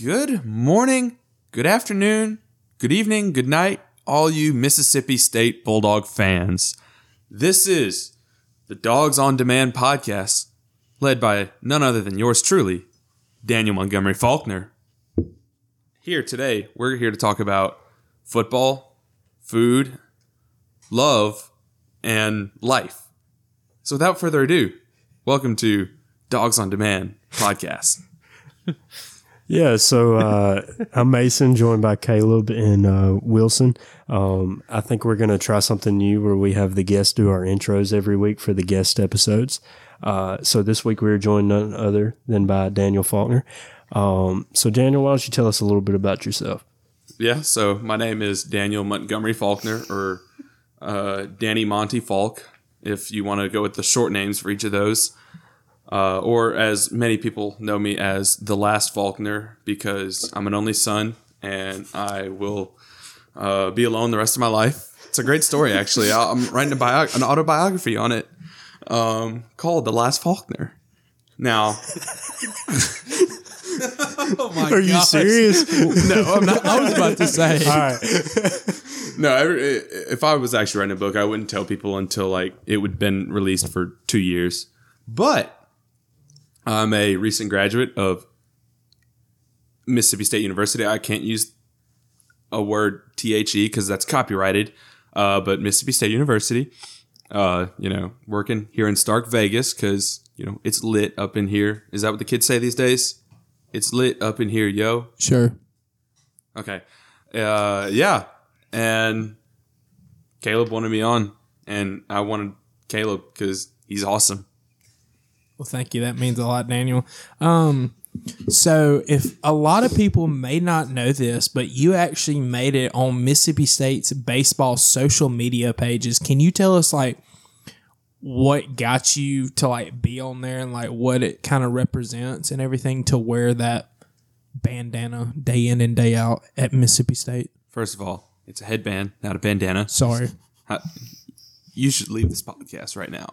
Good morning, good afternoon, good evening, good night, all you Mississippi State Bulldog fans. This is the Dogs on Demand podcast, led by none other than yours truly, Daniel Montgomery Faulkner. Here today, we're here to talk about football, food, love, and life. So without further ado, welcome to Dogs on Demand podcast. Yeah, so I'm Mason, joined by Caleb and Wilson. I think we're going to try something new where we have the guests do our intros every week for the guest episodes. So this week we were joined none other than by Daniel Faulkner. So Daniel, why don't you tell us a little bit about yourself? Yeah, so my name is Daniel Montgomery Faulkner, or Danny Monty Falk, if you want to go with the short names for each of those. Or as many people know me as The Last Faulkner, because I'm an only son and I will be alone the rest of my life. It's a great story, actually. I'm writing an autobiography on it called The Last Faulkner. Now... Oh my gosh. Are you serious? No, I'm not. I was about to say. All right. No, if I was actually writing a book, I wouldn't tell people until like it would have been released for 2 years. But... I'm a recent graduate of Mississippi State University. I can't use a word THE because that's copyrighted, but Mississippi State University, working here in Stark, Vegas, because, it's lit up in here. Is that what the kids say these days? It's lit up in here, yo. Sure. Okay. Yeah. And Caleb wanted me on, and I wanted Caleb because he's awesome. Well, thank you. That means a lot, Daniel. So if a lot of people may not know this, but you actually made it on Mississippi State's baseball social media pages. Can you tell us what got you to be on there and what it kind of represents and everything to wear that bandana day in and day out at Mississippi State? First of all, it's a headband, not a bandana. Sorry. You should leave this podcast right now.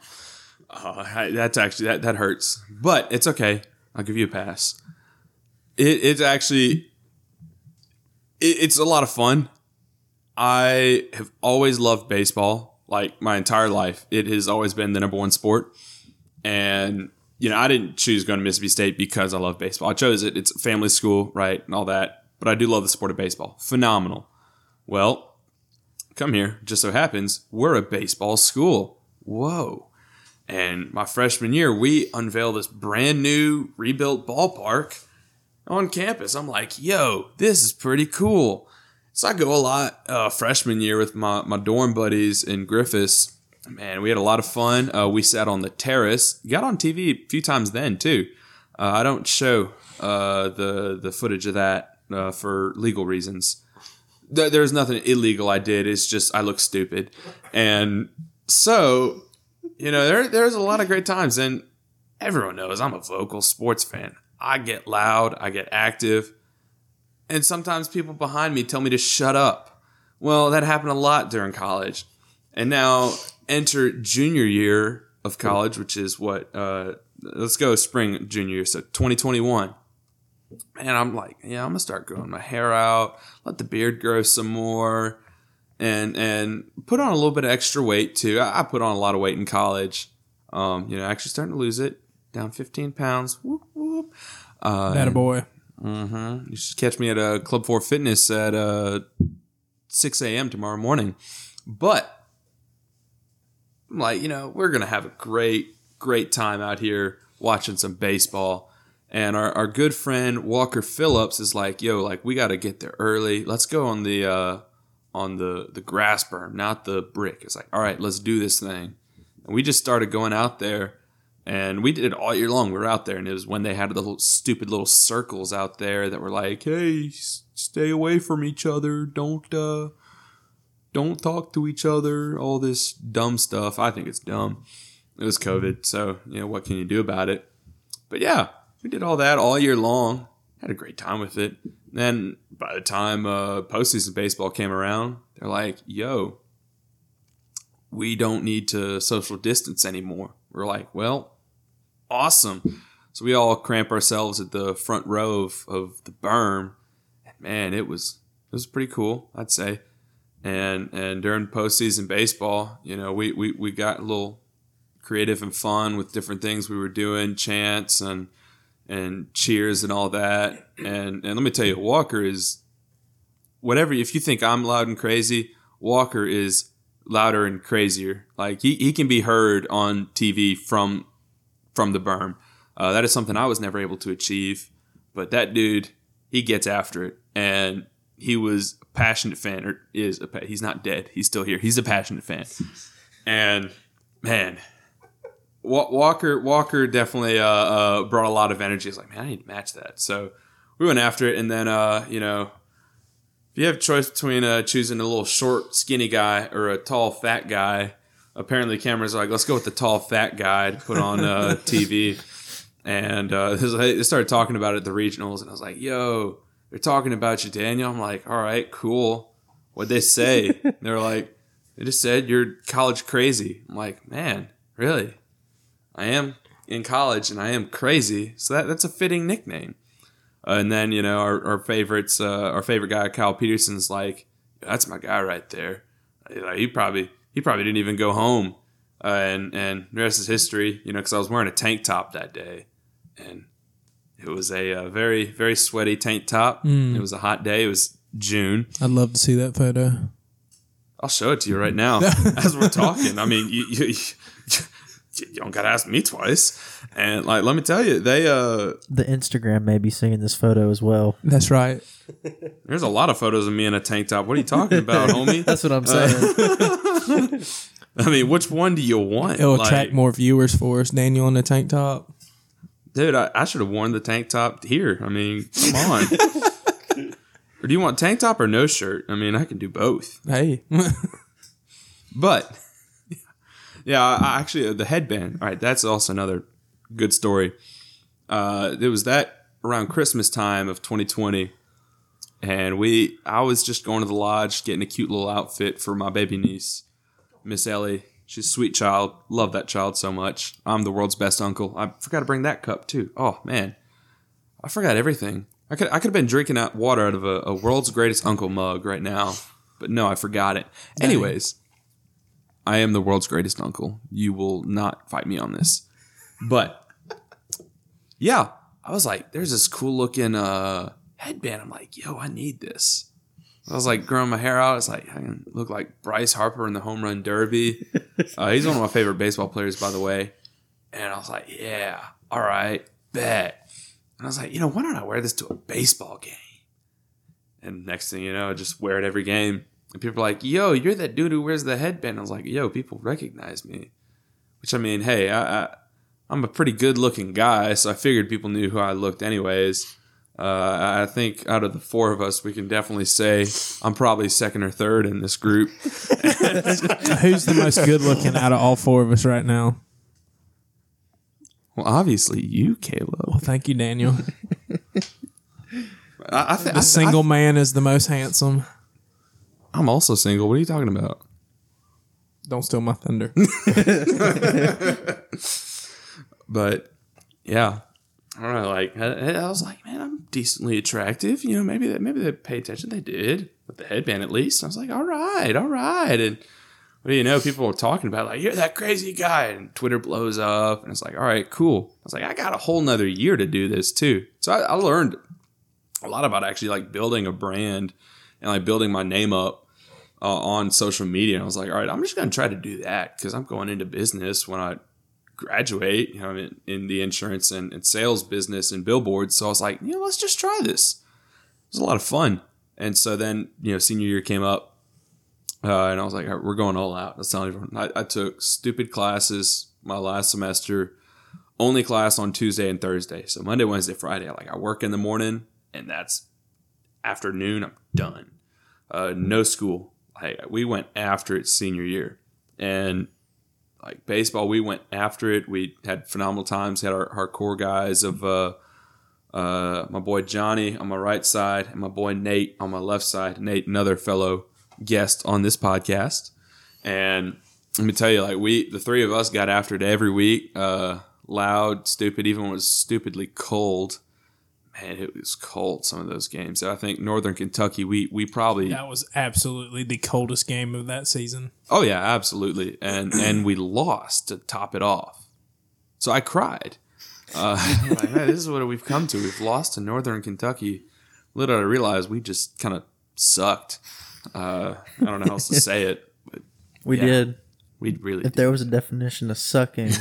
That's actually that hurts, but it's okay. I'll give you a pass. It's a lot of fun. I have always loved baseball, my entire life. It has always been the number one sport, and I didn't choose going to Mississippi State because I love baseball. I chose it. It's a family school, right, and all that. But I do love the sport of baseball. Phenomenal. Well, come here. Just so happens we're a baseball school. Whoa. And my freshman year, we unveiled this brand new rebuilt ballpark on campus. I'm like, yo, this is pretty cool. So I go a lot freshman year with my dorm buddies in Griffiths. Man, we had a lot of fun. We sat on the terrace. Got on TV a few times then, too. I don't show the footage of that for legal reasons. There's nothing illegal I did. It's just I look stupid. And so... there's a lot of great times, and everyone knows I'm a vocal sports fan. I get loud, I get active, and sometimes people behind me tell me to shut up. Well, that happened a lot during college. And now enter junior year of college, which is let's go spring junior year, so 2021. And I'm like, yeah, I'm going to start growing my hair out, let the beard grow some more. And put on a little bit of extra weight, too. I put on a lot of weight in college. Actually starting to lose it. Down 15 pounds. Whoop, whoop. That a boy. Mm-hmm. You should catch me at Club 4 Fitness at 6 a.m. tomorrow morning. But I'm like, we're going to have a great, great time out here watching some baseball. And our good friend Walker Phillips is like, yo, we got to get there early. Let's go on the... on the grass berm, not the brick. It's like, all right, let's do this thing. And we just started going out there, and we did it all year long. We were out there, and it was when they had the little stupid little circles out there that were like, hey, stay away from each other. Don't talk to each other. All this dumb stuff. I think it's dumb. It was COVID, so, what can you do about it? But, yeah, we did all that all year long. Had a great time with it. Then by the time postseason baseball came around, they're like, yo, we don't need to social distance anymore. We're like, well, awesome. So we all cramp ourselves at the front row of the berm. And man, it was pretty cool, I'd say. And during postseason baseball, you know, we got a little creative and fun with different things we were doing, chants and cheers and all that. And let me tell you, Walker is whatever. If you think I'm loud and crazy, Walker is louder and crazier. Like he can be heard on TV from the berm. That is something I was never able to achieve. But that dude, he gets after it. And he was a passionate fan. He's not dead. He's still here. He's a passionate fan. And man, Walker definitely brought a lot of energy. It's like, man, I need to match that. So we went after it. And then, you know, if you have a choice between choosing a little short, skinny guy or a tall, fat guy, apparently cameras are like, let's go with the tall, fat guy to put on TV. And they started talking about it at the regionals. And I was like, yo, they're talking about you, Daniel. I'm like, all right, cool. What'd they say? They were like, they just said you're college crazy. I'm like, man, really? I am in college and I am crazy. So that's a fitting nickname. And then, you know, our favorite guy, Kyle Peterson's like, that's my guy right there. Like, he probably didn't even go home. And the rest is history, you know, because I was wearing a tank top that day. And it was a very, very sweaty tank top. It was a hot day. It was June. I'd love to see that photo. I'll show it to you right now as we're talking. I mean, you don't gotta ask me twice. And like, let me tell you, they the Instagram may be seeing this photo as well. That's right. There's a lot of photos of me in a tank top. What are you talking about, homie? That's what I'm saying. I mean, which one do you want? It'll attract more viewers for us. Daniel in a tank top. Dude, I should have worn the tank top here. I mean, come on. Or do you want tank top or no shirt? I mean, I can do both. Hey. But yeah, actually, the headband. All right, that's also another good story. It was that around Christmas time of 2020, and I was just going to the lodge, getting a cute little outfit for my baby niece, Miss Ellie. She's a sweet child. Love that child so much. I'm the world's best uncle. I forgot to bring that cup, too. Oh, man. I forgot everything. I could have been drinking out water out of a world's greatest uncle mug right now, but no, I forgot it. Dang. Anyways, I am the world's greatest uncle. You will not fight me on this. But yeah, I was like, there's this cool looking headband. I'm like, yo, I need this. I was like growing my hair out. I was like, I can look like Bryce Harper in the home run derby. He's one of my favorite baseball players, by the way. And I was like, yeah, all right, bet. And I was like, you know, why don't I wear this to a baseball game? And next thing you know, I just wear it every game. And people are like, yo, you're that dude who wears the headband. I was like, yo, people recognize me. Which, I mean, hey, I'm a pretty good-looking guy, so I figured people knew who I looked anyways. I think out of the four of us, we can definitely say I'm probably second or third in this group. Who's the most good-looking out of all four of us right now? Well, obviously you, Caleb. Well, thank you, Daniel. The single man is the most handsome. I'm also single. What are you talking about? Don't steal my thunder. But yeah, I don't know. Like I was like, man, I'm decently attractive. You know, maybe they pay attention. They did with the headband at least. I was like, all right. And well, you know, people were talking about like, you're that crazy guy, and Twitter blows up, and it's like, all right, cool. I was like, I got a whole nother year to do this too. So I learned a lot about actually like building a brand and like building my name up on social media. And I was like, all right, I'm just going to try to do that because I'm going into business when I graduate, you know, I'm in the insurance and sales business and billboards. So I was like, you know, let's just try this. It was a lot of fun. And so then, you know, senior year came up and I was like, all right, we're going all out. That's not even, I took stupid classes my last semester, only class on Tuesday and Thursday. So Monday, Wednesday, Friday, like I work in the morning and that's afternoon. I'm done. No school. We went after it senior year. And like baseball, we went after it. We had phenomenal times. Had our core guys of my boy Johnny on my right side and my boy Nate on my left side. Nate, another fellow guest on this podcast. And let me tell you, like the three of us got after it every week. loud, stupid, even when it was stupidly cold. Man, it was cold some of those games. I think Northern Kentucky, we probably... That was absolutely the coldest game of that season. Oh, yeah, absolutely. And we lost to top it off. So I cried. Like, hey, this is what we've come to. We've lost to Northern Kentucky. Little did I realize we just kind of sucked. I don't know how else to say it. But we did. We really did. If there was a definition of sucking...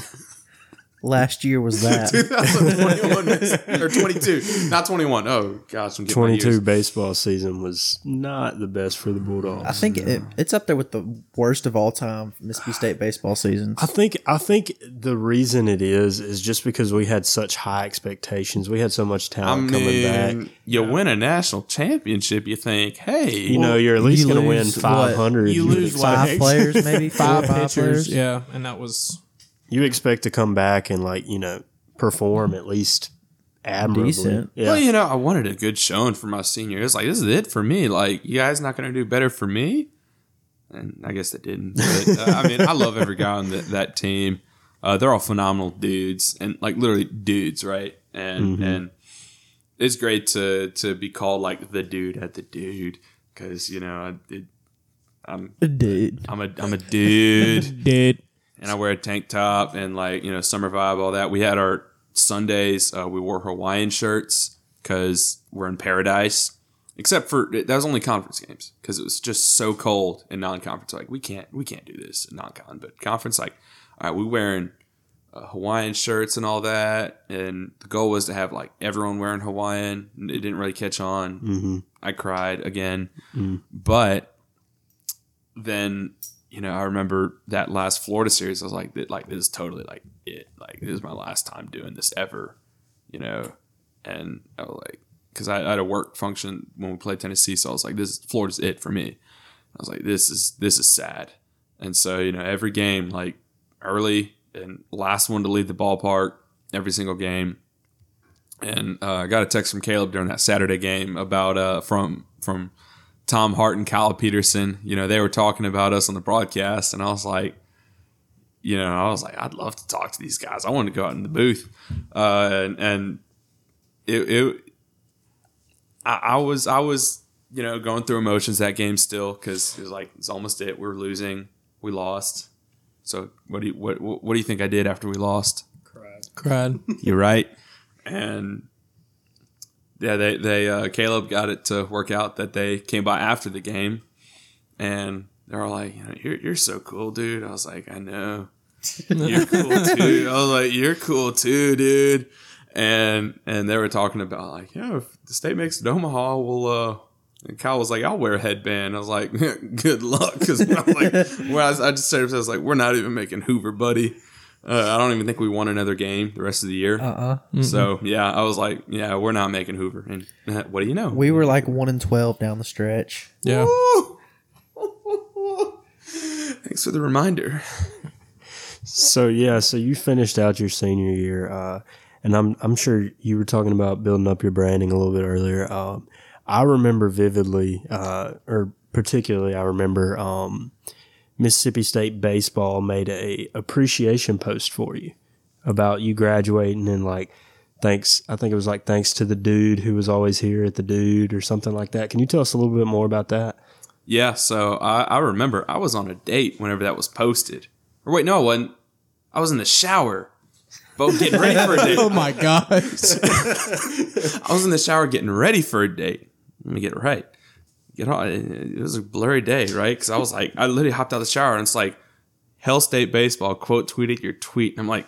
Last year was that. 2021 or 22, not 21. Oh, gosh. 22 baseball season was not the best for the Bulldogs. I think it's up there with the worst of all time Mississippi State baseball seasons. I think the reason it is just because we had such high expectations. We had so much talent coming back. You win a national championship, you think, hey. You know, you're at least going to win 500. You lose five players, maybe? Five players. Yeah, and that was... You expect to come back and, like, you know, perform at least admirably. Decent. Yeah. Well, you know, I wanted a good showing for my senior. It was like, this is it for me. Like, you guys not going to do better for me? And I guess they didn't. But, I mean, I love every guy on that team. They're all phenomenal dudes and, like, literally dudes, right? And and it's great to be called, like, the dude at the dude because, you know, I'm a dude. I'm a dude. Dude. And I wear a tank top and, like, you know, summer vibe, all that. We had our Sundays. We wore Hawaiian shirts because we're in paradise. Except for that was only conference games because it was just so cold in non-conference. Like, we can't do this in non-con. But conference, like, all right, we're wearing Hawaiian shirts and all that. And the goal was to have, like, everyone wearing Hawaiian. It didn't really catch on. Mm-hmm. I cried again. Mm-hmm. But then... You know, I remember that last Florida series. I was like, this is totally like it. Like, this is my last time doing this ever, you know? And I was like, because I had a work function when we played Tennessee. So I was like, Florida's it for me. I was like, this is sad. And so, you know, every game, like early and last one to leave the ballpark, every single game. And I got a text from Caleb during that Saturday game about from Tom Hart and Kyle Peterson, you know, they were talking about us on the broadcast, and I was like, you know, I'd love to talk to these guys. I wanted to go out in the booth, and I was you know, going through emotions that game still because it was like it's almost it. We're losing, we lost. So what do you think I did after we lost? Cried. You're right, and. Yeah, they Caleb got it to work out that they came by after the game, and they were like, you know, you're so cool, dude. I was like, I know, you're cool too. I was like, you're cool too, dude. And they were talking about like, yeah, if the state makes it to Omaha, we'll. And Kyle was like, I'll wear a headband. I was like, good luck, because I'm like, I just said, I was like, we're not even making Hoover, buddy. I don't even think we won another game the rest of the year. Mm-hmm. So, yeah, I was like, yeah, we're not making Hoover. And what do you know? We were like 1-12 down the stretch. Yeah. Thanks for the reminder. So you finished out your senior year. And I'm sure you were talking about building up your branding a little bit earlier. I remember vividly, or particularly I remember Mississippi State baseball made a appreciation post for you about you graduating and like thanks. I think it was like thanks to the dude who was always here at the dude or something like that. Can you tell us a little bit more about that? Yeah, so I remember I was on a date whenever that was posted. Or wait, no, I wasn't. I was in the shower, both getting ready for a date. Oh my gosh! I was in the shower getting ready for a date. Let me get it right. You know, it was a blurry day, right? Because I was like, I literally hopped out of the shower and it's like, Hell State Baseball quote tweeted your tweet. And I'm like,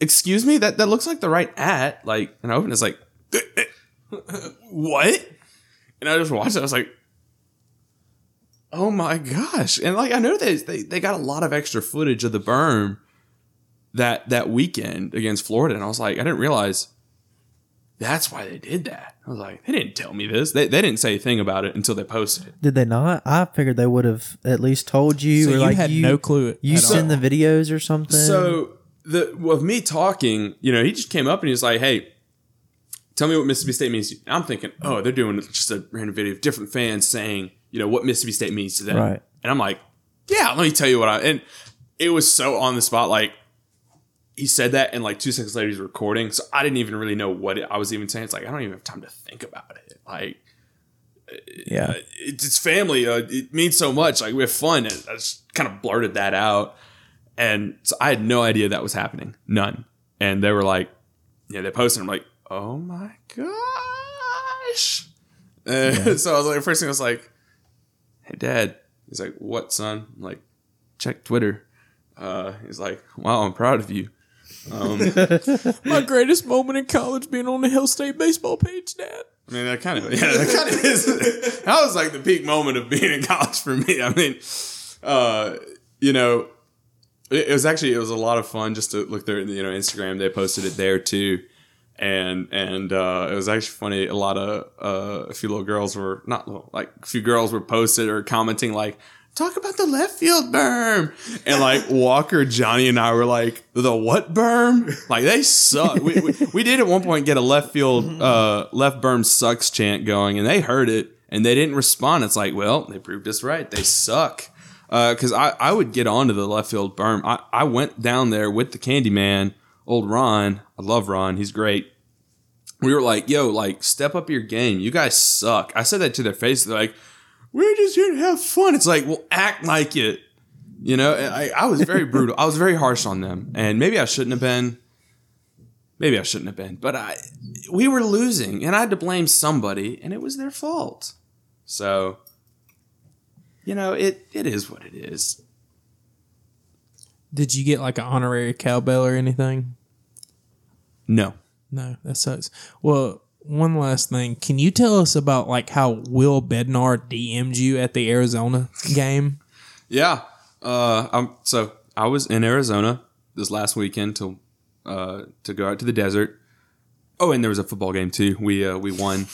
excuse me? That looks like the right at. Like, and I opened it, it's like, what? And I just watched it. I was like, oh my gosh. And like, I know they got a lot of extra footage of the berm that weekend against Florida. And I was like, I didn't realize that's why they did that. I was like, they didn't tell me this. They didn't say a thing about it until they posted it. Did they not? I figured they would have at least told you. So or you like had you, no clue. You send all the videos or something. So with me talking, you know, he just came up and he was like, hey, tell me what Mississippi State means to you. I'm thinking, oh, they're doing just a random video of different fans saying, you know, what Mississippi State means to them. Right. And I'm like, yeah, let me tell you what I – and it was so on the spot like, he said that, and like 2 seconds later he's recording. So I didn't even really know what I was even saying. It's like, I don't even have time to think about it. Like, yeah, it's family. It means so much. Like, we have fun. And I just kind of blurted that out. And so I had no idea that was happening. None. And they were like, yeah, they posted. I'm like, oh my gosh. Yeah. So I was like, first thing I was like, hey, Dad. He's like, what, son? I'm like, check Twitter. He's like, wow, I'm proud of you. My greatest moment in college being on the Hill State baseball page, Dad. I mean, that kind of is. That was like the peak moment of being in college for me. I mean, you know, it was a lot of fun just to look there. You know, Instagram, they posted it there too, and it was actually funny. A lot of a few girls were posted or commenting like, talk about the left field berm. And like Walker, Johnny, and I were like, the what berm? Like, they suck. We did at one point get a left field, left berm sucks chant going, and they heard it and they didn't respond. It's like, well, they proved us right. They suck. Cause I would get onto the left field berm. I went down there with the candy man, old Ron. I love Ron. He's great. We were like, yo, like, step up your game. You guys suck. I said that to their face. They're like, we're just here to have fun. It's like, well, act like it. You know, I was very brutal. I was very harsh on them. And maybe I shouldn't have been. But we were losing. And I had to blame somebody. And it was their fault. So, you know, it is what it is. Did you get like an honorary cowbell or anything? No, that sucks. Well, one last thing. Can you tell us about like how Will Bednar DM'd you at the Arizona game? Yeah. So I was in Arizona this last weekend to go out to the desert. Oh, and there was a football game too. We won.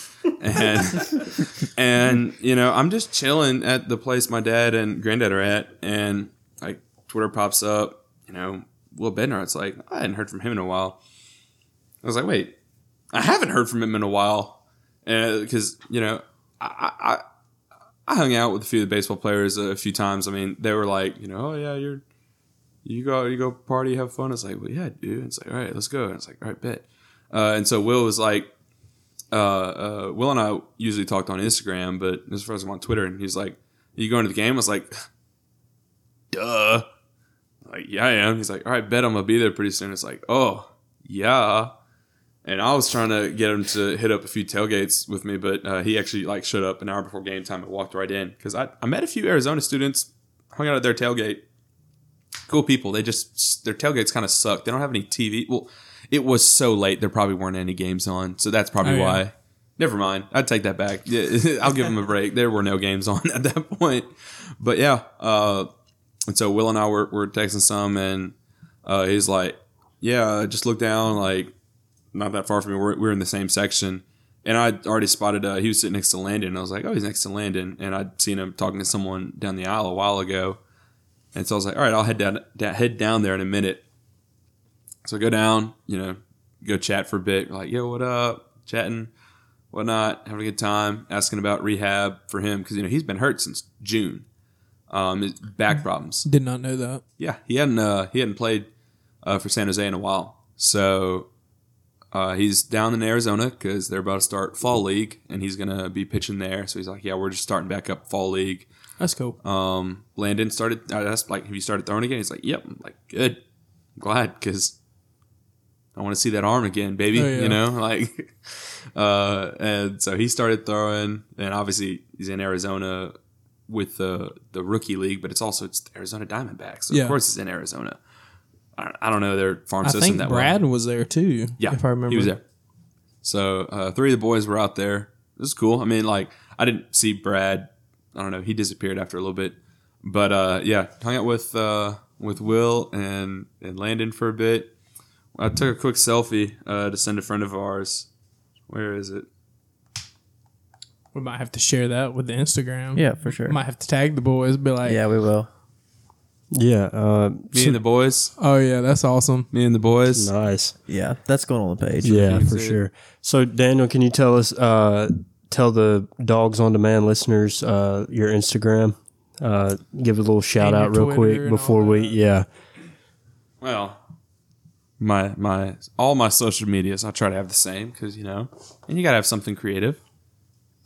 And you know, I'm just chilling at the place my dad and granddad are at, and like Twitter pops up, you know, Will Bednar. It's like, I hadn't heard from him in a while. I was like, wait. I haven't heard from him in a while because, you know, I hung out with a few of the baseball players a few times. I mean, they were like, you know, oh, yeah, you go party, have fun. It's like, well, yeah, dude. It's like, all right, let's go. And it's like, all right, bet. And so Will was like, Will and I usually talked on Instagram, but this was on Twitter. And he's like, are you going to the game? I was like, duh. I'm like, yeah, I am. He's like, all right, bet I'm going to be there pretty soon. It's like, oh, yeah. And I was trying to get him to hit up a few tailgates with me, but he actually like showed up an hour before game time and walked right in. Because I met a few Arizona students, hung out at their tailgate. Cool people. They just, their tailgates kind of suck. They don't have any TV. Well, it was so late, there probably weren't any games on. So that's probably why. Yeah. Never mind. I'd take that back. I'll give them a break. There were no games on at that point. But yeah. And so Will and I were texting some, and he's like, yeah, just look down, like, not that far from me. We're in the same section. And I'd already spotted, he was sitting next to Landon. I was like, oh, he's next to Landon. And I'd seen him talking to someone down the aisle a while ago. And so I was like, all right, I'll head down there in a minute. So I go down, you know, go chat for a bit. We're like, yo, what up? Chatting, whatnot, having a good time, asking about rehab for him. Because, you know, he's been hurt since June. His back problems. Did not know that. Yeah, he hadn't played for San Jose in a while. So... he's down in Arizona because they're about to start fall league, and he's going to be pitching there. So he's like, yeah, we're just starting back up fall league. That's cool. Landon started, I asked, like, have you started throwing again? He's like, yep. I'm like, good. I'm glad because I want to see that arm again, baby. Oh, yeah. You know, like, and so he started throwing, and obviously he's in Arizona with the rookie league, but it's also the Arizona Diamondbacks. So yeah. Of course it's in Arizona. I don't know their farm system that well. I think Brad was there too. Yeah, if I remember. He was there. So three of the boys were out there. It was cool. I mean, like, I didn't see Brad. I don't know. He disappeared after a little bit. But yeah, hung out with Will and Landon for a bit. I took a quick selfie to send a friend of ours. Where is it? We might have to share that with the Instagram. Yeah, for sure. Might have to tag the boys. Be like, yeah, we will. Yeah, me and the boys. Oh yeah, that's awesome. Me and the boys. Nice. Yeah, that's going on the page. Yeah, for sure. So Daniel, can you tell us, tell the Dogs on Demand listeners, your Instagram, give a little shout out real quick before we. Yeah. Well, all my social medias, I try to have the same because, you know, and you got to have something creative.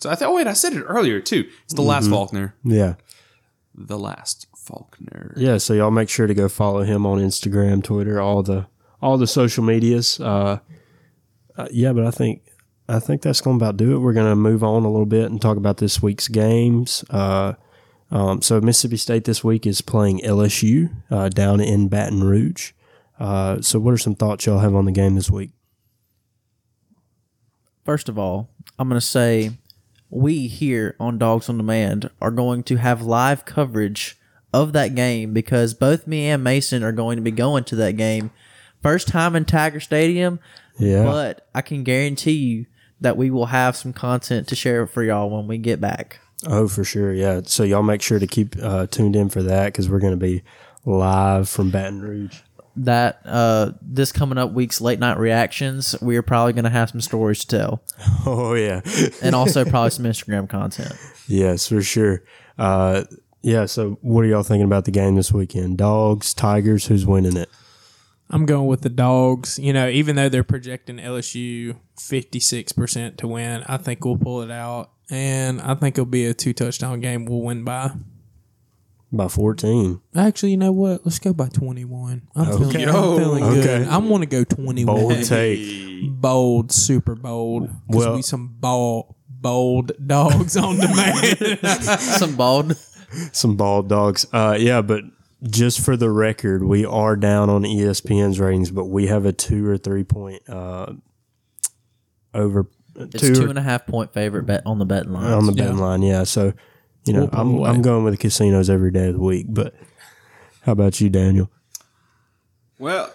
So I thought, oh, wait, I said it earlier, too. It's The Last Faulkner. Yeah. The Last Faulkner. Yeah, so y'all make sure to go follow him on Instagram, Twitter, all the social medias. Yeah, but I think that's going to about do it. We're going to move on a little bit and talk about this week's games. So Mississippi State this week is playing LSU down in Baton Rouge. So what are some thoughts y'all have on the game this week? First of all, I'm going to say we here on Dogs on Demand are going to have live coverage of that game because both me and Mason are going to be going to that game. First time in Tiger Stadium, yeah. But I can guarantee you that we will have some content to share for y'all when we get back. Oh, for sure, yeah. So y'all make sure to keep tuned in for that because we're going to be live from Baton Rouge. That this coming up week's late night reactions, we are probably going to have some stories to tell. Oh, yeah. And also probably some Instagram content. Yes, for sure. Yeah, so what are y'all thinking about the game this weekend? Dogs, Tigers, who's winning it? I'm going with the Dogs. You know, even though they're projecting LSU 56% to win, I think we'll pull it out. And I think it'll be a 2-touchdown game we'll win by 14. Actually, you know what? Let's go by 21. I'm feeling good. I want to go 21. Bold take. Bold, super bold. Well, we some bold dogs on demand. Some bald dogs. Yeah, but just for the record, we are down on ESPN's ratings, but we have a 2 or 3 point over. It's 2.5 point favorite bet on the betting line. On the betting line, yeah. So, you know, I'm going with the casinos every day of the week. But how about you, Daniel? Well,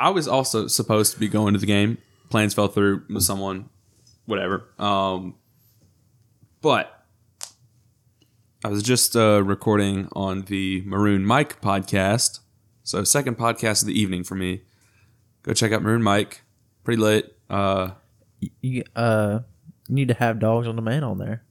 I was also supposed to be going to the game. Plans fell through with someone, whatever. But I was just recording on the Maroon Mike podcast. So second podcast of the evening for me. Go check out Maroon Mike. Pretty late. You need to have Dogs on Demand on there.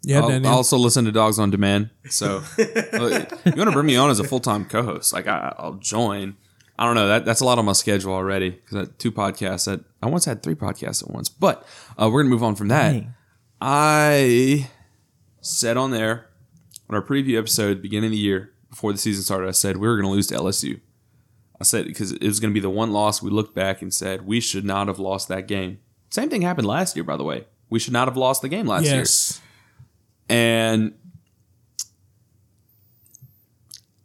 Yeah, Daniel. I also listen to Dogs on Demand. So you want to bring me on as a full-time co-host? Like I'll join. I don't know. That's a lot on my schedule already because 2 podcasts. I once had 3 podcasts at once, but we're gonna move on from that. Dang. I said on there on our preview episode, beginning of the year before the season started, I said we were gonna lose to LSU. I said because it was going to be the one loss we looked back and said we should not have lost that game. Same thing happened last year, by the way. We should not have lost the game last year. Yes. And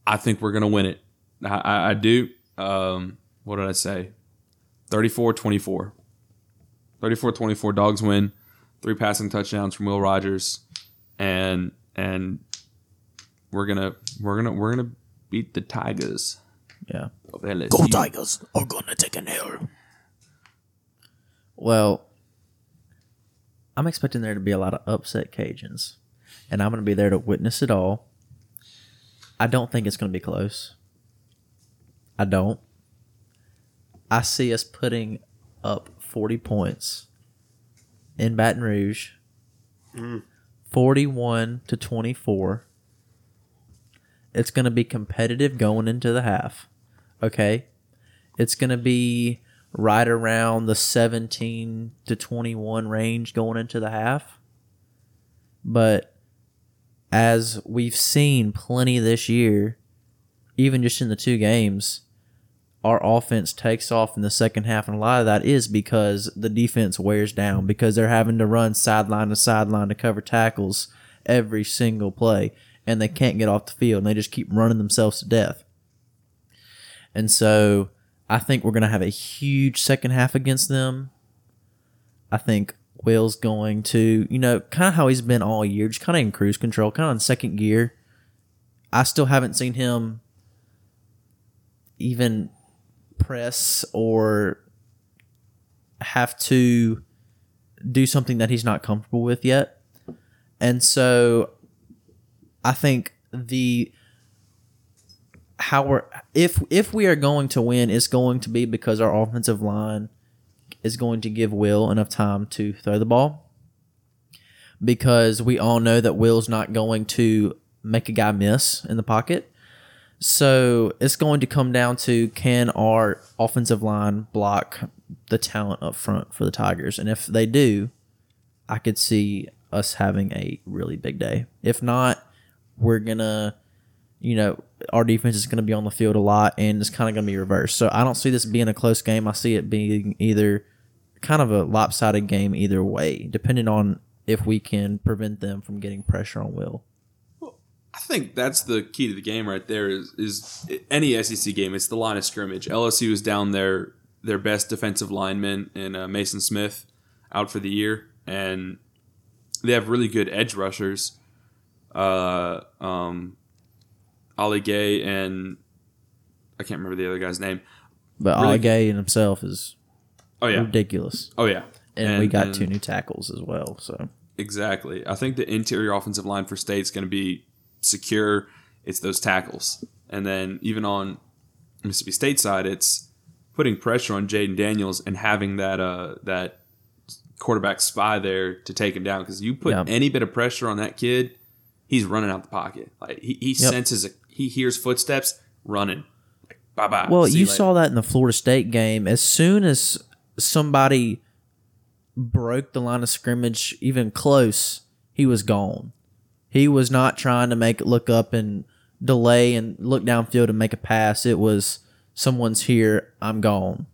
I think we're going to win it. I do. What did I say? 34-24. 34-24, Dogs win. 3 passing touchdowns from Will Rogers. And we're going to beat the Tigers. Yeah. Go Tigers are gonna take an L. Well, I'm expecting there to be a lot of upset Cajuns, and I'm gonna be there to witness it all. I don't think it's gonna be close. I don't. I see us putting up 40 points in Baton Rouge. 41-24. It's gonna be competitive going into the half. Okay, it's going to be right around the 17-21 range going into the half. But as we've seen plenty this year, even just in the 2 games, our offense takes off in the second half. And a lot of that is because the defense wears down because they're having to run sideline to sideline to cover tackles every single play. And they can't get off the field. And they just keep running themselves to death. And so I think we're going to have a huge second half against them. I think Will's going to, you know, kind of how he's been all year, just kind of in cruise control, kind of in second gear. I still haven't seen him even press or have to do something that he's not comfortable with yet. And so I think if we are going to win, it's going to be because our offensive line is going to give Will enough time to throw the ball, because we all know that Will's not going to make a guy miss in the pocket. So it's going to come down to, can our offensive line block the talent up front for the Tigers? And if they do, I could see us having a really big day. If not, we're going to, you know, our defense is going to be on the field a lot, and it's kind of going to be reversed. So I don't see this being a close game. I see it being either kind of a lopsided game either way, depending on if we can prevent them from getting pressure on Will. I think that's the key to the game right there is any SEC game, it's the line of scrimmage. LSU is down their best defensive lineman in Mason Smith, out for the year, and they have really good edge rushers. Ali Gaye and I can't remember the other guy's name. But really, Ali Gaye in himself is ridiculous. Oh, yeah. And we got two new tackles as well. So exactly. I think the interior offensive line for State's going to be secure. It's those tackles. And then even on Mississippi State side, it's putting pressure on Jaden Daniels and having that that quarterback spy there to take him down. Because you put any bit of pressure on that kid, he's running out the pocket. Like he senses, he hears footsteps running. Like, bye-bye. Well, you saw that in the Florida State game. As soon as somebody broke the line of scrimmage even close, he was gone. He was not trying to make it look up and delay and look downfield and make a pass. It was someone's here, I'm gone.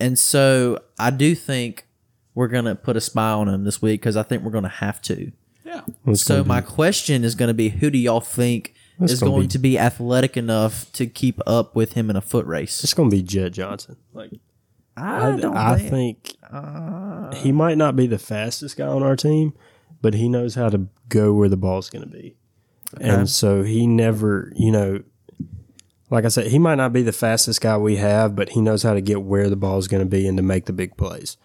And so I do think we're going to put a spy on him this week, because I think we're going to have to. Yeah. So my question is going to be, who do y'all think is going to be athletic enough to keep up with him in a foot race? It's going to be Jet Johnson. Like, I think he might not be the fastest guy on our team, but he knows how to go where the ball's going to be. Okay. And so he never, you know, like I said, he might not be the fastest guy we have, but he knows how to get where the ball's going to be and to make the big plays.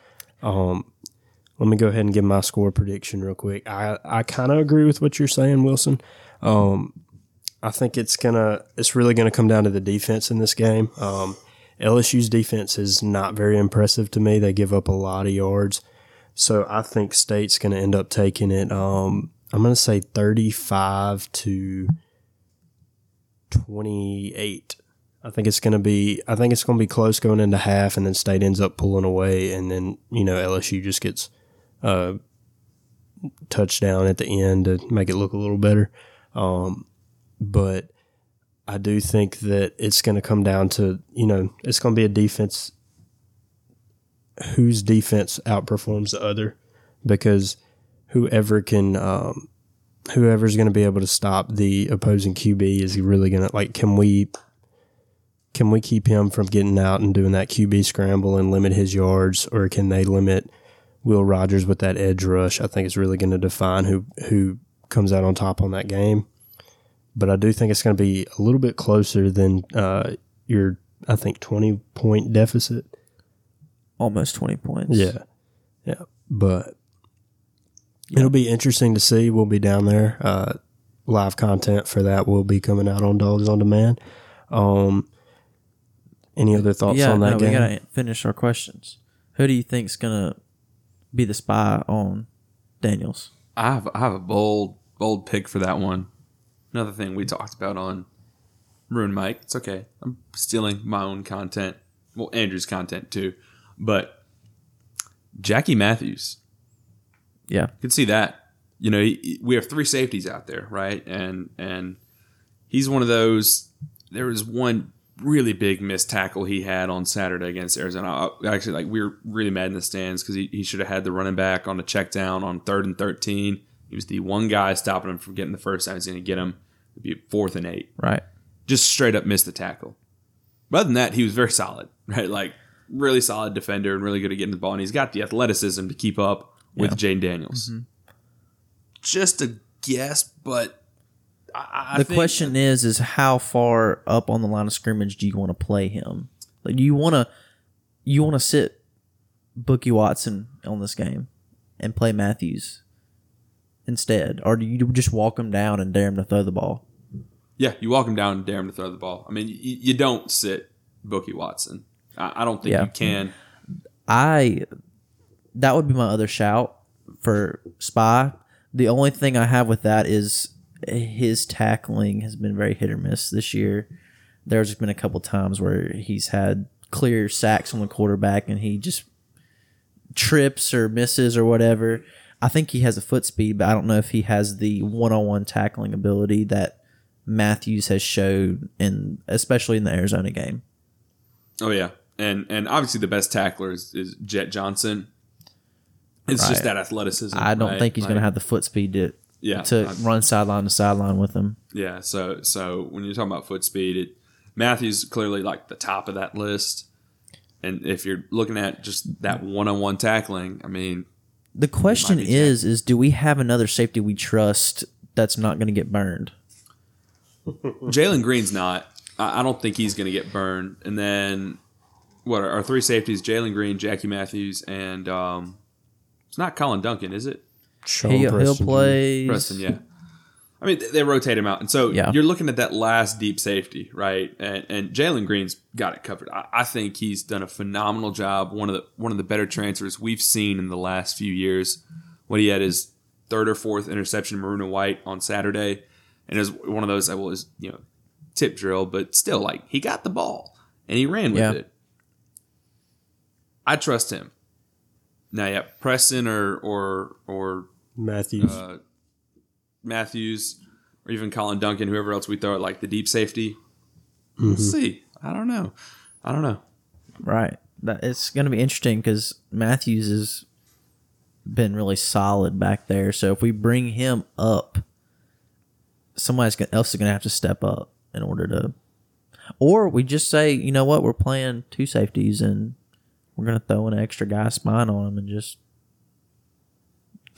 Let me go ahead and give my score prediction real quick. I kind of agree with what you're saying, Wilson. I think it's really going to come down to the defense in this game. LSU's defense is not very impressive to me. They give up a lot of yards. So I think State's going to end up taking it. I'm going to say 35-28. I think it's going to be close going into half, and then State ends up pulling away, and then LSU just gets touchdown at the end to make it look a little better. But I do think that it's going to come down to, it's going to be a defense, whose defense outperforms the other, because whoever's going to be able to stop the opposing QB is really going to, like, can we keep him from getting out and doing that QB scramble and limit his yards, or can they limit Will Rogers with that edge rush? I think it's really going to define who comes out on top on that game. But I do think it's going to be a little bit closer than your, I think, 20-point deficit. Almost 20 points. Yeah. But it'll be interesting to see. We'll be down there. Live content for that will be coming out on Dogs on Demand. Any other thoughts on that game? We got to finish our questions. Who do you think's going to be the spy on Daniels? I have a bold pick for that one. Another thing we talked about on Ruin Mike. It's okay. I'm stealing my own content. Well, Andrew's content too. But Jackie Matthews, you can see that. We have three safeties out there, right? And he's one of those. There was one really big missed tackle he had on Saturday against Arizona. Actually, we were really mad in the stands because he should have had the running back on a check down on 3rd and 13. He was the one guy stopping him from getting the first down. He's going to get him. It'd be 4th and 8. Right. Just straight up missed the tackle. But other than that, he was very solid, right? Really solid defender and really good at getting the ball, and he's got the athleticism to keep up with Jaden Daniels. Mm-hmm. Just a guess, but I think question is how far up on the line of scrimmage do you want to play him? Do you want to sit Bookie Watson on this game and play Matthews instead, or do you just walk him down and dare him to throw the ball? Yeah, you walk him down and dare him to throw the ball. I mean, you don't sit Bookie Watson. I don't think you can. That would be my other shout for spy. The only thing I have with that is his tackling has been very hit or miss this year. There's been a couple times where he's had clear sacks on the quarterback and he just trips or misses or whatever. I think he has a foot speed, but I don't know if he has the one-on-one tackling ability that Matthews has showed, in, especially in the Arizona game. Oh, yeah. And obviously the best tackler is Jet Johnson. It's right. Just that athleticism. I don't think he's going to have the foot speed to run sideline to sideline with him. Yeah, so when you're talking about foot speed, Matthews clearly like the top of that list. And if you're looking at just that one-on-one tackling, I mean... The question is do we have another safety we trust that's not going to get burned? Jalen Green's not. I don't think he's going to get burned. And then, what are our three safeties? Jalen Green, Jackie Matthews, and it's not Colin Duncan, is it? He'll play. Preston, yeah. I mean, they rotate him out. And so you're looking at that last deep safety, right? And Jalen Green's got it covered. I think he's done a phenomenal job. One of the better transfers we've seen in the last few years. When he had his third or fourth interception, maroon and white, on Saturday. And it was one of those tip drill, but still, he got the ball and he ran with it. I trust him. Now, Preston or Matthews. Matthews, or even Colin Duncan, whoever else we throw at the deep safety. Mm-hmm. Let's see. I don't know. Right. It's going to be interesting because Matthews has been really solid back there. So if we bring him up, somebody else is going to have to step up in order to... Or we just say, you know what, we're playing two safeties and we're going to throw an extra guy's spine on him and just...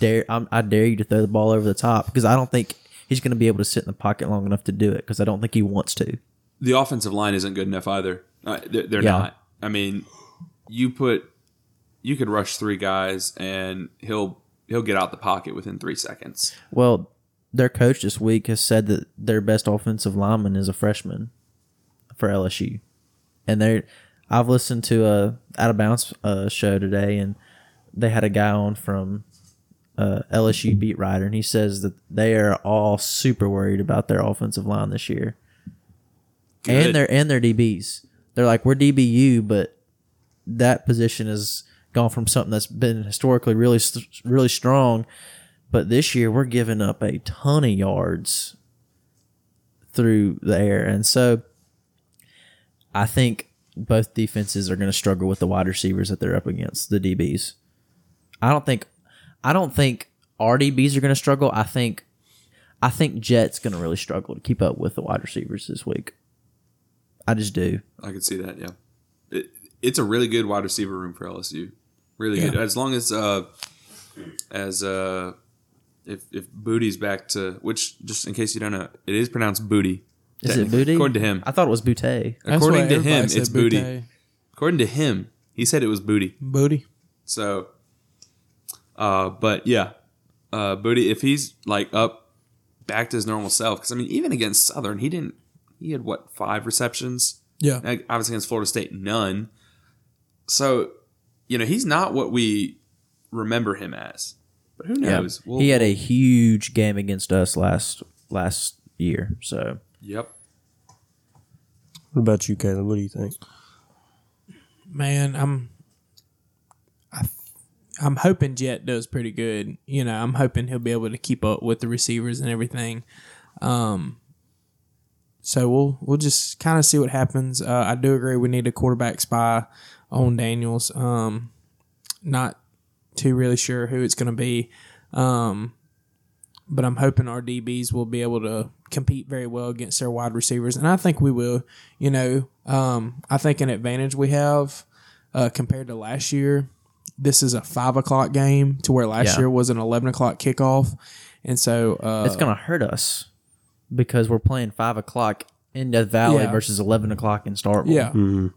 I dare you to throw the ball over the top, because I don't think he's going to be able to sit in the pocket long enough to do it, because I don't think he wants to. The offensive line isn't good enough either. They're not. I mean, you could rush three guys and he'll get out the pocket within 3 seconds. Well, their coach this week has said that their best offensive lineman is a freshman for LSU, and I've listened to a Out of Bounds show today, and they had a guy on from. LSU beat writer, and he says that they are all super worried about their offensive line this year. Good. and their DBs. They're like, we're DBU, but that position has gone from something that's been historically really, really strong, but this year we're giving up a ton of yards through the air, and so I think both defenses are going to struggle with the wide receivers that they're up against, the DBs. I don't think our DBs are going to struggle. I think Jet's going to really struggle to keep up with the wide receivers this week. I just do. I can see that, yeah. It's a really good wide receiver room for LSU. Really good. As long as if Booty's back to, which, just in case you don't know, it is pronounced Booty. Is it Booty? According to him. I thought it was Boutte. According to him, it's Booty. According to him, he said it was Booty. Booty. So... Booty, if he's up back to his normal self, because I mean, even against Southern, he had what, 5 receptions? Yeah. Obviously against Florida State, none. So, he's not what we remember him as, but who knows? Yeah. He had a huge game against us last year. So, yep. What about you, Caleb? What do you think? Man, I'm hoping Jet does pretty good. I'm hoping he'll be able to keep up with the receivers and everything. So we'll just kind of see what happens. I do agree we need a quarterback spy on Daniels. Not too really sure who it's going to be. But I'm hoping our DBs will be able to compete very well against their wide receivers. And I think we will. I think an advantage we have compared to last year, this is a 5:00 game to where last year was an 11:00 kickoff. And so... it's going to hurt us because we're playing 5:00 in Death Valley versus 11:00 in Starkville. Yeah. Mm-hmm.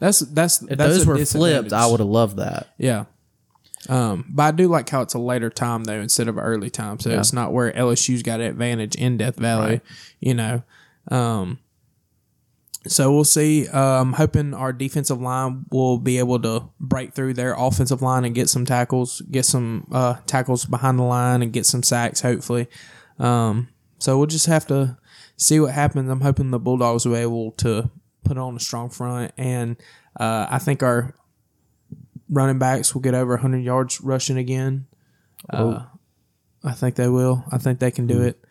If those were flipped, I would have loved that. Yeah. But I do like how it's a later time, though, instead of an early time. So it's not where LSU's got an advantage in Death Valley, So we'll see. I'm hoping our defensive line will be able to break through their offensive line and get some tackles behind the line and get some sacks, hopefully. So we'll just have to see what happens. I'm hoping the Bulldogs will be able to put on a strong front, and I think our running backs will get over 100 yards rushing again. I think they will. I think they can do it.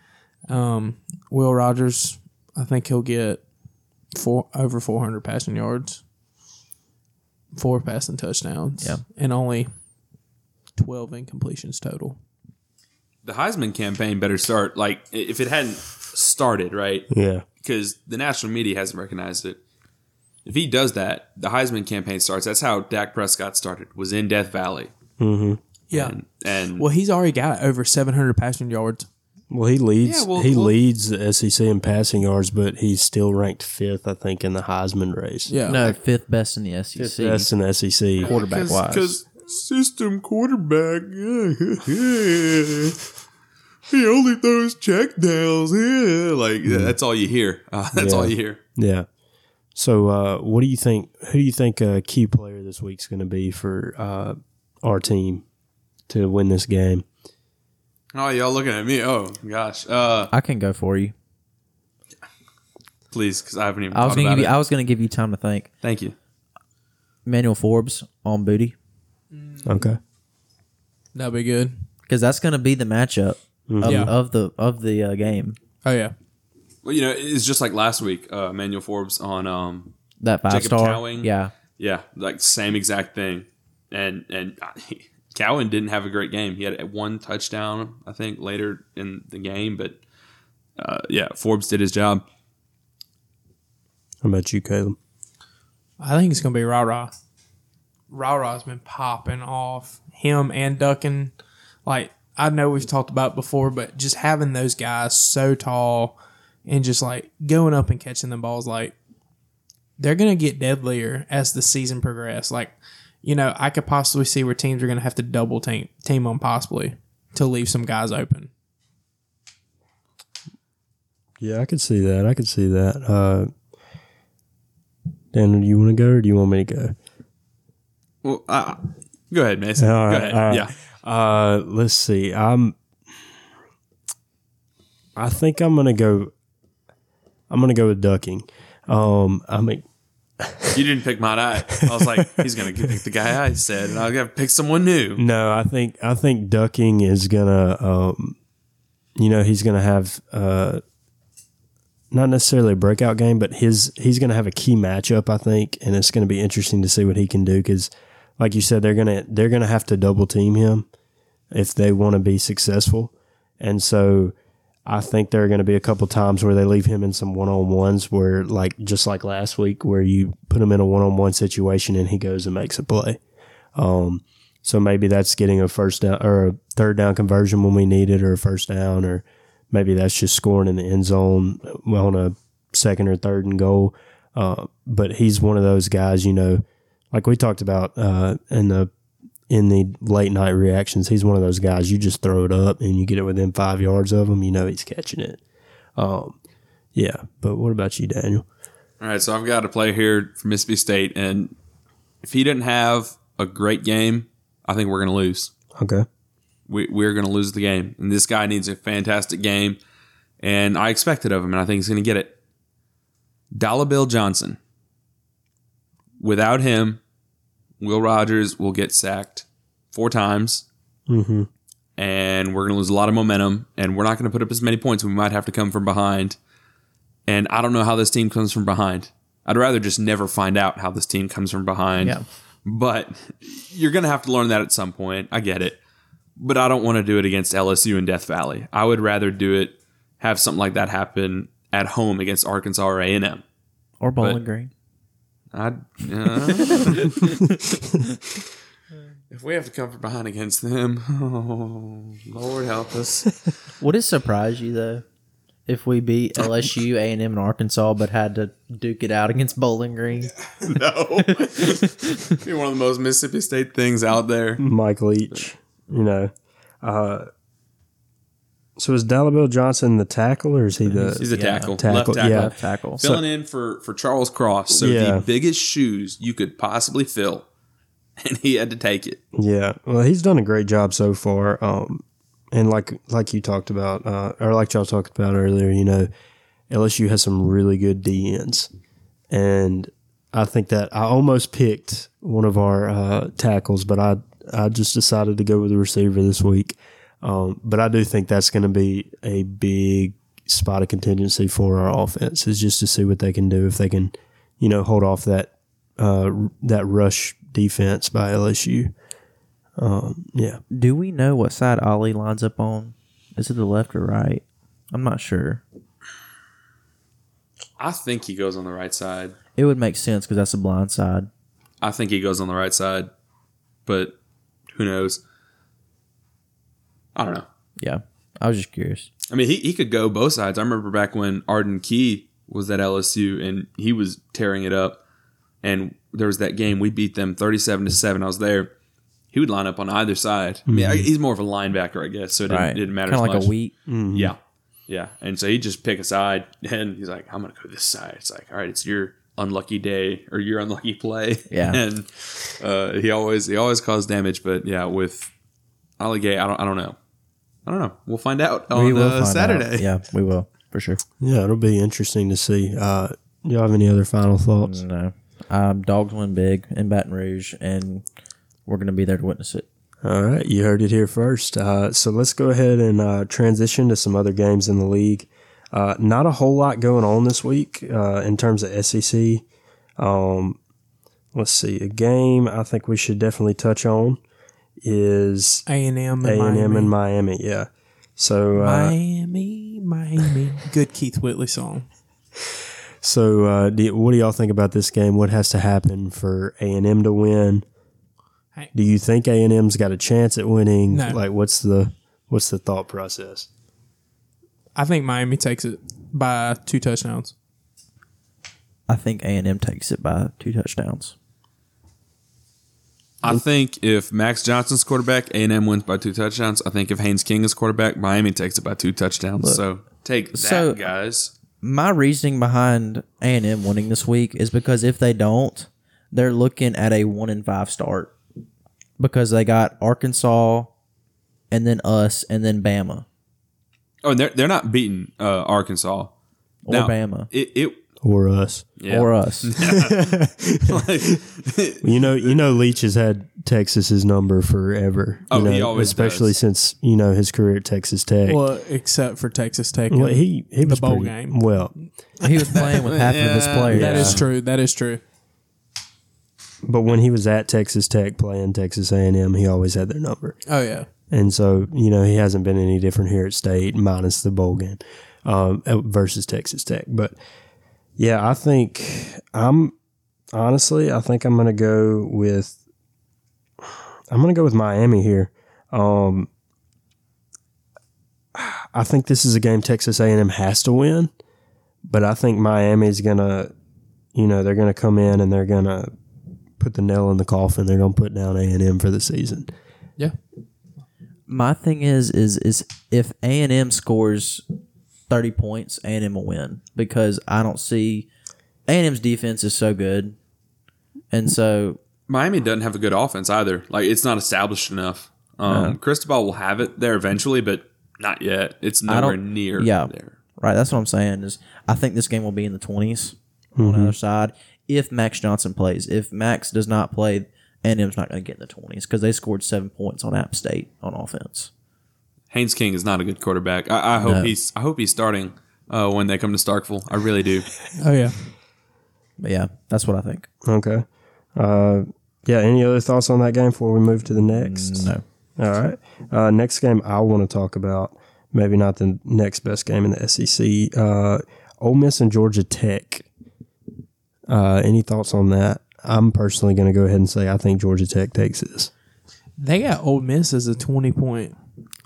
Will Rogers, I think he'll get over 400 passing yards, 4 passing touchdowns, and only 12 incompletions total. The Heisman campaign better start, like, if it hadn't started, right? Yeah. Because the national media hasn't recognized it. If he does that, the Heisman campaign starts. That's how Dak Prescott started, was in Death Valley. Mm-hmm. Yeah. And well, he's already got over 700 passing yards. Well, he leads leads the SEC in passing yards, but he's still ranked 5th, I think, in the Heisman race. Yeah. No, 5th best in the SEC. 5th best in the SEC, quarterback-wise. Because system quarterback, he only throws check downs. Yeah. Like, that's all you hear. All you hear. Yeah. So, what do you think? Who do you think a key player this week's going to be for our team to win this game? Oh, y'all looking at me. Oh, gosh. I can go for you. Please, because I haven't even thought about it. I was going to give you time to think. Thank you. Emmanuel Forbes on booty. Okay. That'd be good. Because that's going to be the matchup of the game. Oh, yeah. Well, you know, it's just like last week, Emmanuel Forbes on that 5-star. Jacob Cowing. Yeah. Yeah, like same exact thing. And Cowan didn't have a great game. He had one touchdown, I think, later in the game. But, Forbes did his job. How about you, Caleb? I think it's going to be rah-rah. Rah-rah's been popping off. Him and Duckin. Like, I know we've talked about it before, but just having those guys so tall and just, like, going up and catching them balls, like, they're going to get deadlier as the season progresses. Like, you know, I could possibly see where teams are going to have to double team them possibly to leave some guys open. Yeah, I could see that. Daniel, do you want to go or do you want me to go? Well, go ahead, Mason. All right, go ahead. All right. Yeah. Let's see. I think I'm gonna go with ducking. You didn't pick mine. I was like, he's going to pick the guy I said, and I've got to pick someone new. No, I think ducking is going to, he's going to have not necessarily a breakout game, but he's going to have a key matchup, I think, and it's going to be interesting to see what he can do because, like you said, they're going to have to double team him if they want to be successful, and so I think there are going to be a couple times where they leave him in some one-on-ones where, like, just like last week, where you put him in a one-on-one situation and he goes and makes a play. So maybe that's getting a first down or a third down conversion when we need it, or a first down, or maybe that's just scoring in the end zone on a second or third and goal. But he's one of those guys, you know, like we talked about in the late night reactions, he's one of those guys you just throw it up and you get it within 5 yards of him, you know he's catching it. But what about you, Daniel? All right, so I've got a player here from Mississippi State, and if he didn't have a great game, I think we're going to lose. Okay. We're going to lose the game, and this guy needs a fantastic game, and I expect it of him, and I think he's going to get it. Dollar Bill Johnson. Without him, Will Rogers will get sacked 4 times, and we're going to lose a lot of momentum, and we're not going to put up as many points. We might have to come from behind, and I don't know how this team comes from behind. I'd rather just never find out how this team comes from behind, but you're going to have to learn that at some point. I get it, but I don't want to do it against LSU and Death Valley. I would rather have something like that happen at home against Arkansas or A&M. Or Bowling Green. If we have to come from behind against them, oh, Lord help us. Would it surprise you, though, if we beat LSU, A&M, and Arkansas, but had to duke it out against Bowling Green? No. It'd be one of the most Mississippi State things out there. Mike Leach, you know. So is Dalibel Johnson the tackle, or is he the... He's a tackle. Left tackle. Filling in for Charles Cross. So the biggest shoes you could possibly fill, and he had to take it. Yeah. Well, he's done a great job so far. And like you talked about, or like y'all talked about earlier, you know, LSU has some really good DNs. And I think that I almost picked one of our tackles, but I just decided to go with the receiver this week. But I do think that's going to be a big spot of contingency for our offense, is just to see what they can do, if they can, you know, hold off that that rush defense by LSU. Yeah. Do we know what side Ali lines up on? Is it the left or right? I'm not sure. I think he goes on the right side. It would make sense because that's the blind side. I think he goes on the right side, but who knows? I don't know. Yeah. I was just curious. I mean, he could go both sides. I remember back when Arden Key was at LSU and he was tearing it up, and there was that game we beat them 37-7. I was there. He would line up on either side. I mean, he's more of a linebacker, I guess, so it didn't matter as much. Kind of like a wheat. Mm-hmm. Yeah. Yeah. And so he'd just pick a side, and he's like, I'm going to go this side. It's like, all right, it's your unlucky day or your unlucky play. Yeah. And he always caused damage. But, yeah, with Ali Gaye, I don't know. We'll find out on Saturday. Yeah, we will, for sure. Yeah, it'll be interesting to see. Do you have any other final thoughts? No. Dogs win big in Baton Rouge, and we're going to be there to witness it. All right. You heard it here first. So let's go ahead and transition to some other games in the league. Not a whole lot going on this week in terms of SEC. Let's see. A game I think we should definitely touch on is A&M and Miami. Yeah. So Miami. Good Keith Whitley song. So what do y'all think about this game? What has to happen for A&M to win? Do you think A&M's got a chance at winning? No. Like, what's the thought process? I think Miami takes it by 2 touchdowns. I think A&M takes it by 2 touchdowns. I think if Max Johnson's quarterback, A&M wins by 2 touchdowns. I think if Haynes King is quarterback, Miami takes it by 2 touchdowns. Look, so take that, guys. My reasoning behind A&M winning this week is because if they don't, they're looking at a 1-5 start. Because they got Arkansas, and then us, and then Bama. Oh, and they're not beating Arkansas or Bama. Or us. Like, you know, Leach has had Texas's number forever. He always, especially does. Since his career at Texas Tech. Well, except for Texas Tech, well, he the was bowl pretty, game. Well, he was playing with half of his players. That is true. But when he was at Texas Tech playing Texas A&M, he always had their number. Oh, yeah. And so, he hasn't been any different here at State, minus the bowl game versus Texas Tech. But, yeah, I think I'm going to go with – Miami here. I think this is a game Texas A&M has to win, but I think Miami's going to – they're going to come in and they're going to – put the nail in the coffin. They're going to put down A&M for the season. Yeah. My thing is if A&M scores 30 points, A&M will win, because I don't see A&M's defense is so good. And so Miami doesn't have a good offense either. Like, it's not established enough. Cristobal will have it there eventually, but not yet. It's nowhere near there. Right. That's what I'm saying is I think this game will be in the 20s on the other side. If Max Johnson plays, if Max does not play, A&M's not going to get in the 20s because they scored 7 points on App State on offense. Haynes King is not a good quarterback. I hope he's starting when they come to Starkville. I really do. Oh yeah, but yeah, that's what I think. Okay. Any other thoughts on that game before we move to the next? No. All right. Next game I want to talk about, maybe not the next best game in the SEC. Ole Miss and Georgia Tech. Any thoughts on that? I'm personally going to go ahead and say I think Georgia Tech takes this. They got Ole Miss as a 20-point.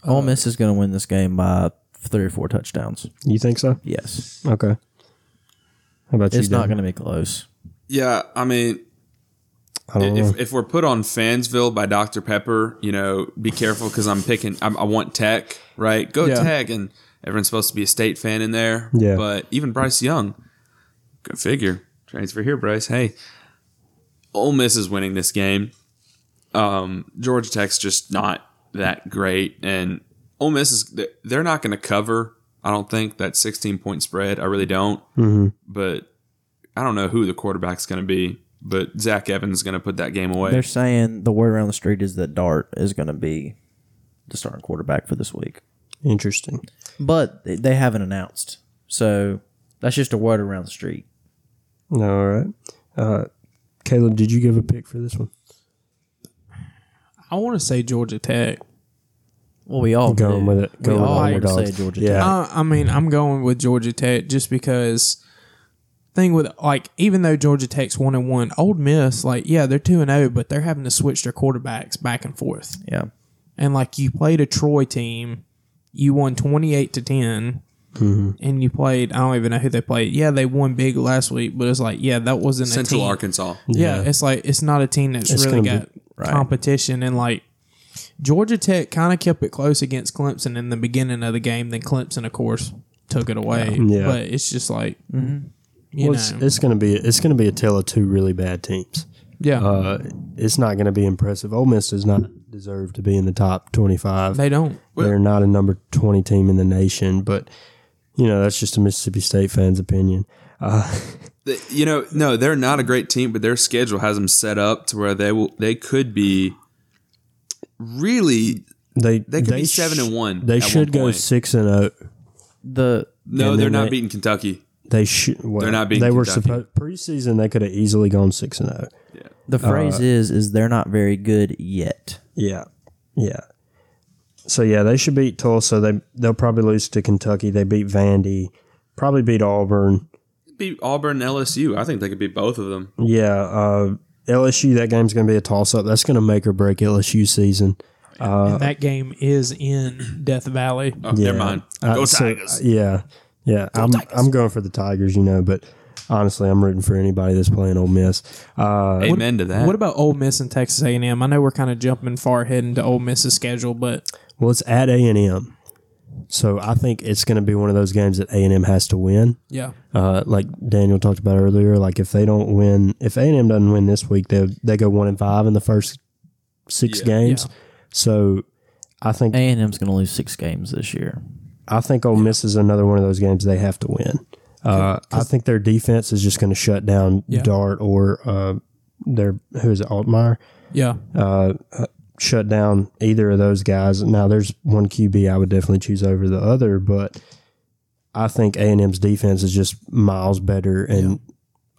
Ole Miss is going to win this game by 3 or 4 touchdowns. You think so? Yes. Okay. How about you? It's not going to be close. Yeah, I mean, if we're put on Fansville by Dr. Pepper, be careful because I'm picking. I want Tech, right? Go Tech, and everyone's supposed to be a State fan in there. Yeah. But even Bryce Young, good figure. Transfer here, Bryce. Hey, Ole Miss is winning this game. Georgia Tech's just not that great, and Ole Miss is – they're not going to cover, I don't think, that 16-point spread. I really don't. Mm-hmm. But I don't know who the quarterback's going to be. But Zach Evans is going to put that game away. They're saying the word around the street is that Dart is going to be the starting quarterback for this week. Interesting. But they haven't announced. So that's just a word around the street. All right. Caleb, did you give a pick for this one? I want to say Georgia Tech. Well, we all going with it. Go we with all like to say Georgia Tech. I mean, I'm going with Georgia Tech just because thing with like even though Georgia Tech's 1-1, Ole Miss like they're 2-0, but they're having to switch their quarterbacks back and forth. Yeah, and like you played a Troy team, you won 28-10, and you played I don't even know who they played. Yeah, they won big last week, but it's like that wasn't Central a team. Arkansas. Yeah, it's like it's not a team that's it's really got competition and like. Georgia Tech kind of kept it close against Clemson in the beginning of the game. Then Clemson, of course, took it away. Yeah. But it's just like, it's going to be a tale of two really bad teams. Yeah, it's not going to be impressive. Ole Miss does not deserve to be in the top 25. They don't. They're not a number 20 team in the nation. But you know that's just a Mississippi State fan's opinion. You know, no, they're not a great team, but their schedule has them set up to where they could be. Really, they could be 7-1. They should go 6-0. They're not beating Kentucky. They should. Well, they're not beating. They were supposed preseason. They could have easily gone 6-0. Yeah. The phrase is they're not very good yet. Yeah, yeah. So yeah, they should beat Tulsa. They'll probably lose to Kentucky. They beat Vandy. Probably beat Auburn. Beat Auburn and LSU. I think they could beat both of them. Yeah. LSU, that game's going to be a toss-up. That's going to make or break LSU season. And that game is in Death Valley. Oh, yeah. Never mind. Go Tigers. I'm going for the Tigers, you know, but honestly, I'm rooting for anybody that's playing Ole Miss. Amen to that. What about Ole Miss and Texas A&M? I know we're kind of jumping far ahead into Ole Miss's schedule, but... Well, it's at A&M. So I think it's going to be one of those games that A&M has to win. Yeah. Like Daniel talked about earlier, like if they don't win, if A&M doesn't win this week, they go 1-5 in the first six games. Yeah. So I think A&M's going to lose 6 games this year. I think Ole Miss is another one of those games they have to win. I think their defense is just going to shut down Dart or Altmaier. Yeah. Shut down either of those guys. Now, there's one QB I would definitely choose over the other, but I think A&M's defense is just miles better, and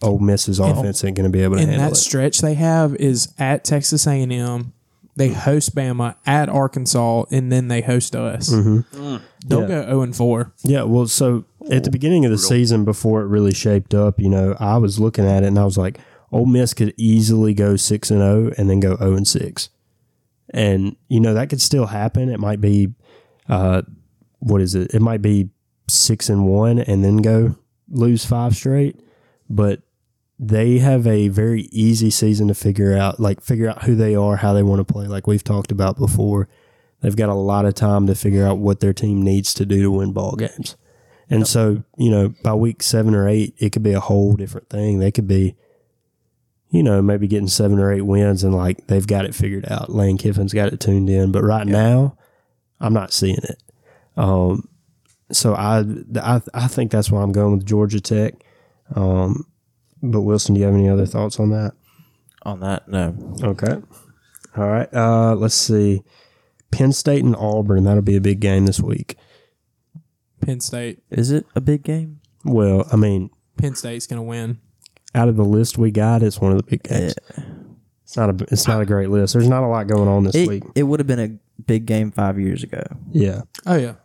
Ole Miss's offense ain't going to be able to handle it. And that stretch they have is at Texas A&M, they host Bama, at Arkansas, and then they host us. They'll go 0-4. Yeah, well, so at the beginning of the season before it really shaped up, you know, I was looking at it, and I was like, Ole Miss could easily go 6-0 and then go 0-6. And, you know, that could still happen. It might be, It might be 6-1 and then go lose 5 straight. But they have a very easy season to figure out who they are, how they want to play, like we've talked about before. They've got a lot of time to figure out what their team needs to do to win ball games. And so, you know, by week 7 or 8, it could be a whole different thing. They could be, you know, maybe getting 7 or 8 wins and, like, they've got it figured out. Lane Kiffin's got it tuned in. But right now, I'm not seeing it. So I think that's why I'm going with Georgia Tech. But, Wilson, do you have any other thoughts on that? On that, no. Okay. All right. Let's see. Penn State and Auburn. That'll be a big game this week. Penn State. Is it a big game? Well, I mean. Penn State's going to win. Out of the list we got, it's one of the big games. Yeah. It's not a great list. There's not a lot going on this week. It would have been a big game 5 years ago. Yeah. Oh yeah.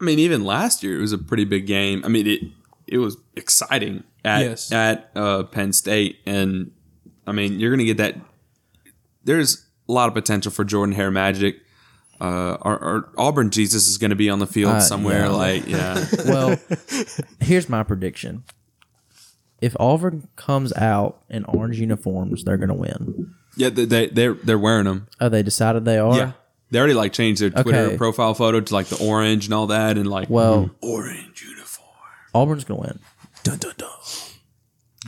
I mean, even last year it was a pretty big game. I mean, it was exciting at Penn State, and I mean, you're going to get that. There's a lot of potential for Jordan Hare Magic. Our Auburn Jesus is going to be on the field somewhere. Yeah. Well, here's my prediction. If Auburn comes out in orange uniforms, they're going to win. Yeah, they're wearing them. Oh, they decided they are? Yeah. They already, like, changed their Twitter profile photo to, like, the orange and all that and, like, orange uniform. Auburn's going to win. Dun, dun, dun.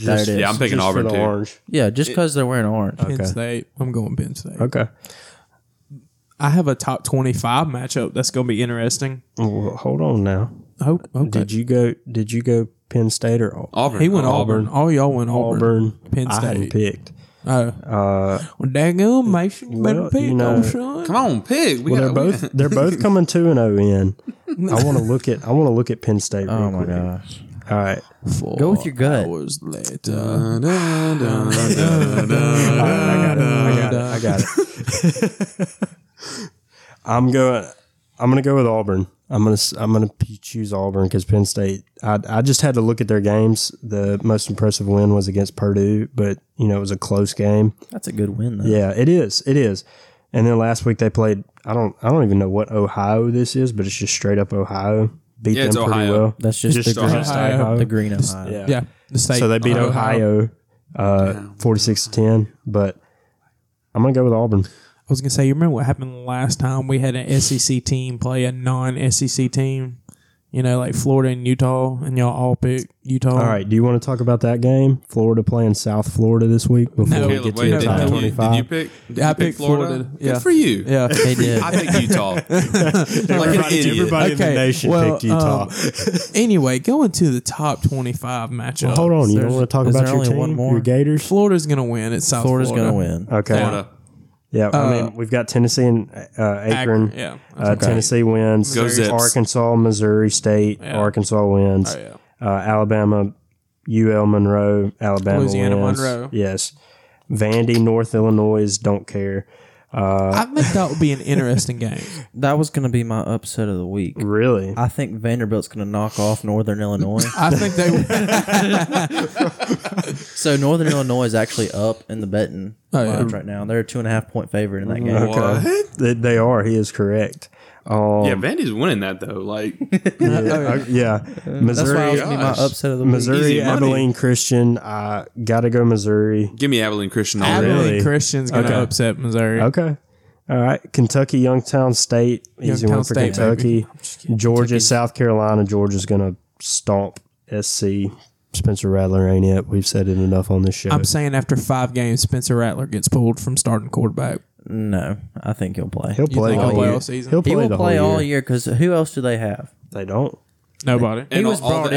There it is. Yeah, I'm picking just Auburn, too. Orange. Yeah, just because they're wearing orange. Penn State. I'm going Penn State. Okay. I have a top 25 matchup that's going to be interesting. Well, hold on now. Oh, okay. Did you go Penn State or Auburn? He went Auburn. All y'all went Auburn. Penn State. I hadn't picked. Oh. Well, dang it, Mason, you better pick, son. Come on, pick. They're both coming 2-0 in. I want to look at Penn State. Oh my gosh. All right. Go with your gut. I got it. I'm going to go with Auburn. I'm going to choose Auburn because Penn State, I just had to look at their games. The most impressive win was against Purdue, but it was a close game. That's a good win though. Yeah, it is. It is. And then last week they played I don't even know what Ohio this is, but it's just straight up Ohio. Beat them pretty Ohio. Well. That's just Ohio. The green Ohio. Yeah. The state. So they beat Ohio 46-10, but I'm going to go with Auburn. I was going to say, you remember what happened last time we had an SEC team play a non-SEC team, like Florida and Utah, and y'all all picked Utah. All right, do you want to talk about that game? Florida playing South Florida this week before we get to the top 25. Did you pick Florida? Yeah. Good for you. Yeah, they did. I picked Utah. Everybody in the nation picked Utah. Anyway, going to the top 25 matchup. Well, hold on, you don't want to talk about your team, one more? Your Gators? Florida's going to win. It's South Florida's Florida. Going to win. Okay. Florida. Yeah, we've got Tennessee and Akron. Yeah, Tennessee wins. Arkansas, Missouri State. Yeah. Arkansas wins. Oh, yeah. Alabama, UL Monroe. Alabama Louisiana wins. Monroe. Yes. Vandy, North Illinois. Don't care. I think that would be an interesting game. That was going to be my upset of the week. Really? I think Vanderbilt's going to knock off Northern Illinois. I think they would. So Northern Illinois is actually up in the betting lines right now. They're a 2.5-point favorite in that game. What? They are. He is correct. Vandy's winning that though. Missouri. That's my upset of the week. Missouri, Abilene Christian. Gotta go Missouri. Give me Abilene Christian. Abilene Christian's gonna upset Missouri. Okay. All right. Kentucky, Youngstown State. Easy one for Kentucky. Georgia, South Carolina. Georgia's gonna stomp SC. Spencer Rattler ain't it. We've said it enough on this show. I'm saying after 5 games, Spencer Rattler gets pulled from starting quarterback. No, I think he'll play. He'll play all season. He'll play all year because who else do they have? They don't. Nobody. And all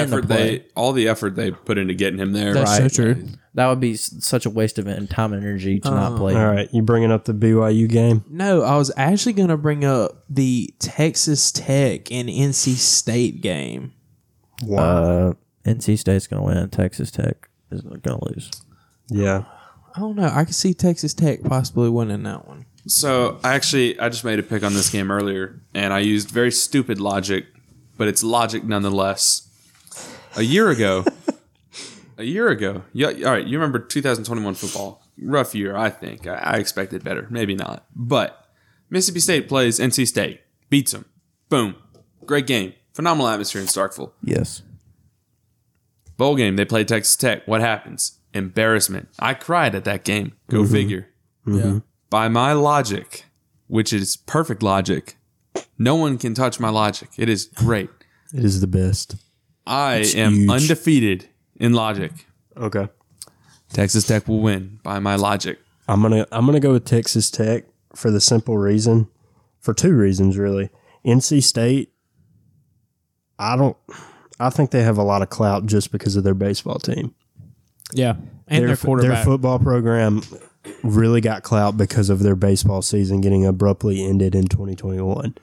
the effort they put into getting him there. That's right. So true. That would be such a waste of time and energy to not play. All right, you bringing up the BYU game? No, I was actually going to bring up the Texas Tech and NC State game. Wow. NC State's going to win. Texas Tech is going to lose. Yeah. I don't know. I could see Texas Tech possibly winning that one. So, I just made a pick on this game earlier, and I used very stupid logic, but it's logic nonetheless. A year ago. Yeah, all right, you remember 2021 football. Rough year, I think. I expected better. Maybe not. But Mississippi State plays NC State. Beats them. Boom. Great game. Phenomenal atmosphere in Starkville. Yes. Bowl game, they play Texas Tech. What happens? Embarrassment. I cried at that game. Go figure. Mm-hmm. Yeah. By my logic, which is perfect logic, no one can touch my logic. It is great. It is the best. I am undefeated in logic. Okay. Texas Tech will win by my logic. I'm gonna go with Texas Tech for the simple reason, for two reasons really. NC State, I think they have a lot of clout just because of their baseball team. Yeah, and their quarterback. Their football program really got clout because of their baseball season getting abruptly ended in 2021.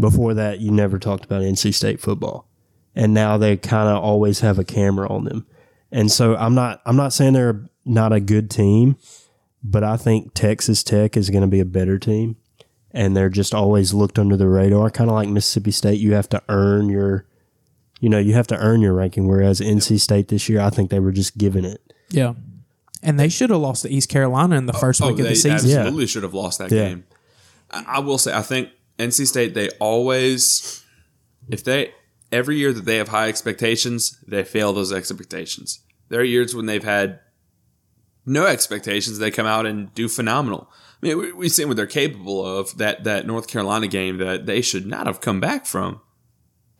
Before that, you never talked about NC State football, and now they kind of always have a camera on them. And so I'm not saying they're not a good team, but I think Texas Tech is going to be a better team, and they're just always looked under the radar, kind of like Mississippi State. You have to earn your. You have to earn your ranking, whereas NC State this year, I think they were just given it. Yeah. And they should have lost to East Carolina in the first week of the season. They absolutely should have lost that game. I will say, I think NC State, they always, every year that they have high expectations, they fail those expectations. There are years when they've had no expectations, they come out and do phenomenal. I mean, we've seen what they're capable of, that North Carolina game that they should not have come back from.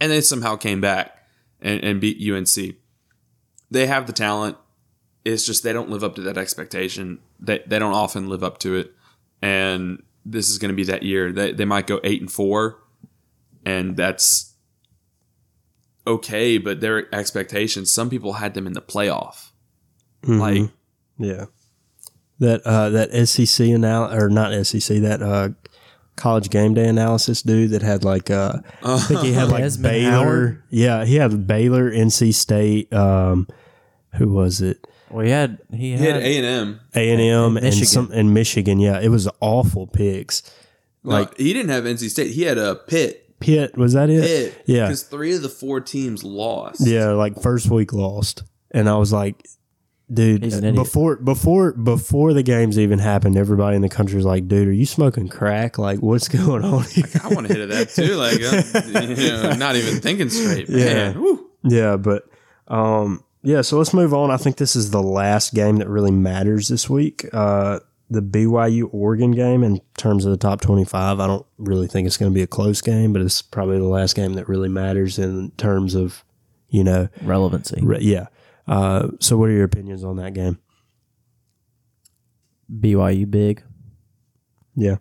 And they somehow came back and beat UNC. They have the talent. It's just they don't live up to that expectation. They don't often live up to it. And this is going to be that year. They might go 8-4, and that's okay, but their expectations, some people had them in the playoff. Mm-hmm. Like, yeah. That SEC analysis, or not SEC, that College Game Day analysis dude that had like, I think he had like Desmond Baylor. Howard. Yeah, he had Baylor, NC State. Who was it? Well, he had A&M. A&M and Michigan. And Michigan, yeah. It was awful picks. Like, he didn't have NC State. He had a Pitt. Pitt, was that it? Pitt. Yeah. Because 3 of the 4 teams lost. Yeah, like first week lost. And I was like, dude, before the games even happened, everybody in the country was like, dude, are you smoking crack? Like, what's going on here? Like, I want to hit at that too. Like, I'm not even thinking straight, man. Yeah, woo. Yeah, but yeah, so let's move on. I think this is the last game that really matters this week. The BYU-Oregon game, in terms of the top 25, I don't really think it's going to be a close game, but it's probably the last game that really matters in terms of, relevancy. Yeah. So what are your opinions on that game? BYU big. Yeah.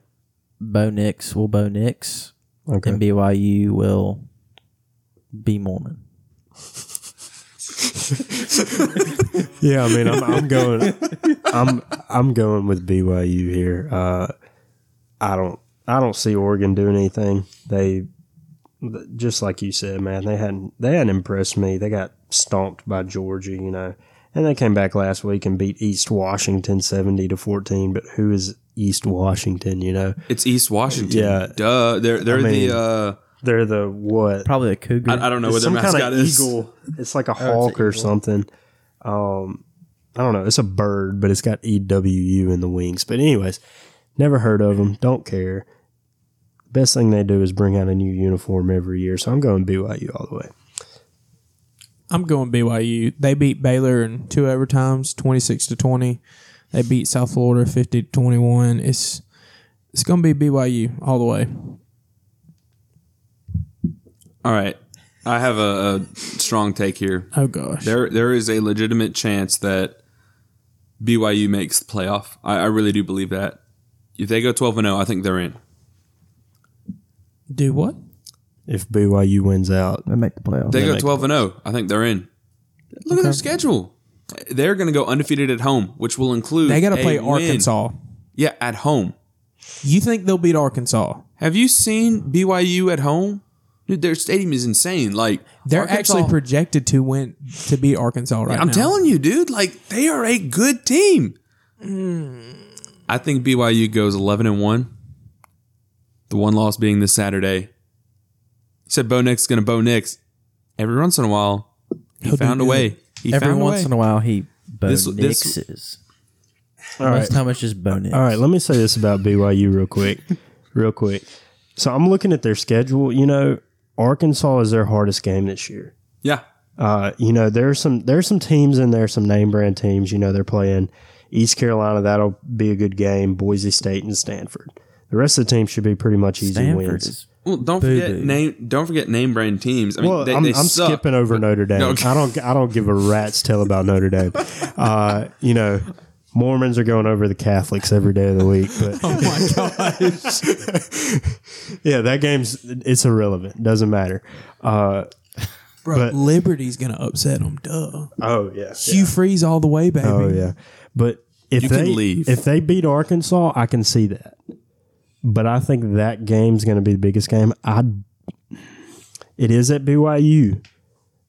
Bo Nix will Bo Nix. Okay. And BYU will be Mormon. Yeah, I mean, I'm going with BYU here. I don't see Oregon doing anything. They, just like you said, man, they hadn't impressed me. They got stomped by Georgia, and they came back last week and beat East Washington 70-14. But who is East Washington? It's East Washington. Yeah, duh. They're the what? Probably a cougar. I don't know what their mascot is. Eagle. It's like a hawk or something. I don't know. It's a bird, but it's got EWU in the wings. But anyways, never heard of them. Don't care. Best thing they do is bring out a new uniform every year. So I'm going BYU all the way. I'm going BYU. They beat Baylor in 2 overtimes, 26-20. They beat South Florida 50-21. It's going to be BYU all the way. All right, I have a strong take here. Oh gosh, there is a legitimate chance that BYU makes the playoff. I really do believe that. If they go 12-0, I think they're in. Do what? If BYU wins out, they make the playoff. They go 12-0, I think they're in. Look at their schedule. They're going to go undefeated at home, which will include they got to play Arkansas. Yeah, at home. You think they'll beat Arkansas? Have you seen BYU at home? Dude, their stadium is insane. Like, they're Arkansas, actually projected to win to beat Arkansas right now. I'm telling you, dude. Like, they are a good team. Mm. I think BYU goes 11-1. The one loss being this Saturday. You said Bo Nix is going to Bo Nix. Every once in a while, he found a way. Every once in a while, he Bo Nixes. Most time it's just Bo Nix. All right, let me say this about BYU real quick. So I'm looking at their schedule. Arkansas is their hardest game this year. Yeah. There's some teams in there, some name brand teams. They're playing East Carolina. That'll be a good game. Boise State and Stanford. The rest of the team should be pretty much easy wins. Well, don't forget name brand teams. I mean, I'm skipping over Notre Dame. No, okay. I don't give a rat's tail about Notre Dame. Mormons are going over the Catholics every day of the week. But oh, my gosh. Yeah, that game's irrelevant. Doesn't matter. Bro, Liberty's going to upset them. Duh. Oh, yeah. Hugh Freeze all the way, baby. Oh, yeah. But if they beat Arkansas, I can see that. But I think that game's going to be the biggest game. It is at BYU.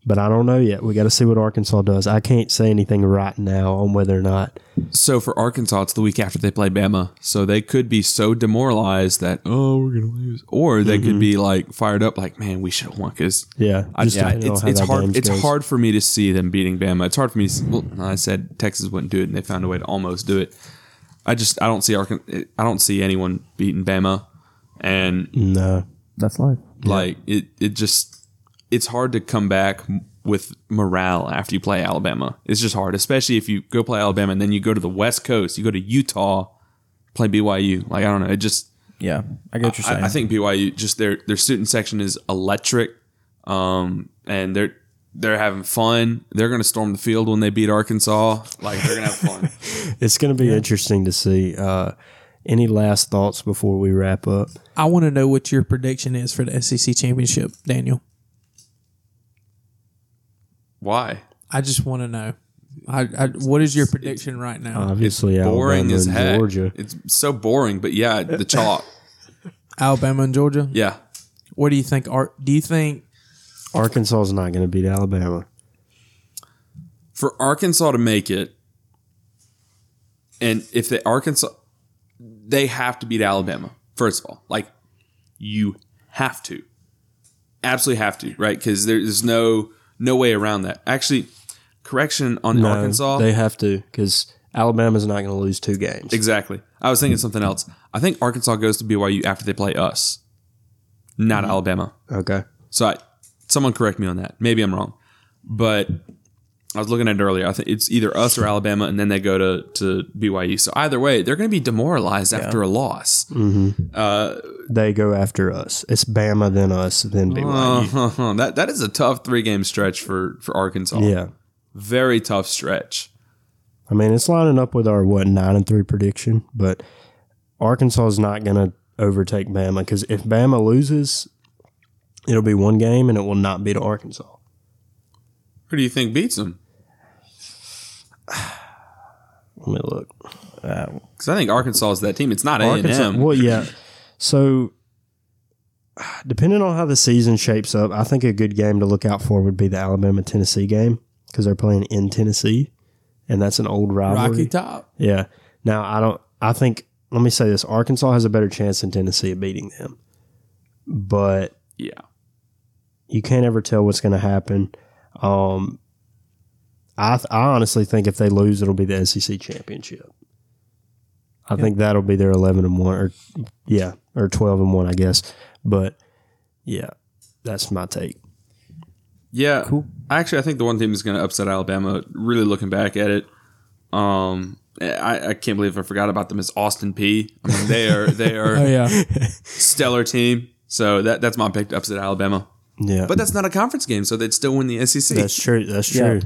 But I don't know yet. We got to see what Arkansas does. I can't say anything right now on whether or not. So for Arkansas, it's the week after they play Bama. So they could be so demoralized that, we're going to lose. Or they could be like fired up like, man, we should have won. Because it's hard for me to see them beating Bama. It's hard for me to see, I said Texas wouldn't do it, and they found a way to almost do it. I don't see anyone beating Bama. And no, that's life. Like it's hard to come back with morale after you play Alabama. It's just hard, especially if you go play Alabama and then you go to the West Coast, you go to Utah, play BYU. Like, I don't know. It just... Yeah, I get what you're saying. I think BYU, just their student section is electric, and they're having fun. They're going to storm the field when they beat Arkansas. Like, they're going to have fun. It's going to be interesting to see. Any last thoughts before we wrap up? I want to know what your prediction is for the SEC championship, Daniel. Why? I just want to know. What is your prediction right now? Obviously, boring as heck. Georgia. It's so boring, but yeah, the chalk. Alabama and Georgia. Yeah. What do you think? Do you think Arkansas is not going to beat Alabama? For Arkansas to make it, and if they have to beat Alabama, first of all. Like, you have to. Absolutely have to, right? Because there's no way around that. Actually, correction on Arkansas. They have to, because Alabama's not going to lose two games. Exactly. I was thinking something else. I think Arkansas goes to BYU after they play us, not Alabama. Okay. So someone correct me on that. Maybe I'm wrong. But I was looking at it earlier. I think it's either us or Alabama, and then they go to BYU. So either way, they're going to be demoralized after a loss. Mm-hmm. They go after us. It's Bama, then us, then BYU. That is a tough three-game stretch for Arkansas. Yeah. Very tough stretch. I mean, it's lining up with our, 9-3 prediction, but Arkansas is not going to overtake Bama, because if Bama loses, it'll be one game, and it will not be to Arkansas. Who do you think beats them? Let me look. Because I think Arkansas is that team. It's not A&M. Well, yeah. So, depending on how the season shapes up, I think a good game to look out for would be the Alabama-Tennessee game, because they're playing in Tennessee, and that's an old rivalry. Rocky Top. Yeah. Now, I think, let me say this, Arkansas has a better chance than Tennessee of beating them. But yeah, you can't ever tell what's going to happen. I honestly think if they lose, it'll be the SEC championship. I think that'll be their 11-1, or 12-1, I guess. But yeah, that's my take. Yeah, cool. Actually, I think the one team that's going to upset Alabama, really looking back at it, I can't believe I forgot about them, is Austin Peay. I mean, they are stellar team. So that's my pick to upset Alabama. Yeah, but that's not a conference game, so they'd still win the SEC. That's true.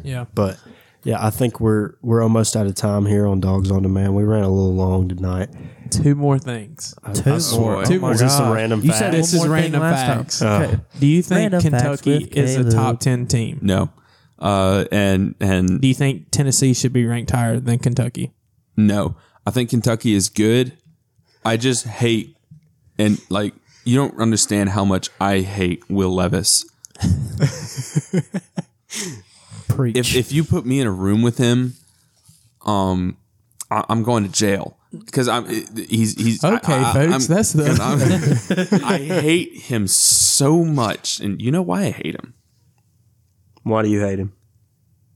Yeah, but yeah, I think we're almost out of time here on Dogs on Demand. We ran a little long tonight. Two more things. Two more. Is this a random fact? You said this is random facts. Okay. Do you think Kentucky is a top 10 team? No. And do you think Tennessee should be ranked higher than Kentucky? No, I think Kentucky is good. I just hate You don't understand how much I hate Will Levis. Preach. If you put me in a room with him, I'm going to jail, because he's okay, folks. I hate him so much, and you know why I hate him. Why do you hate him?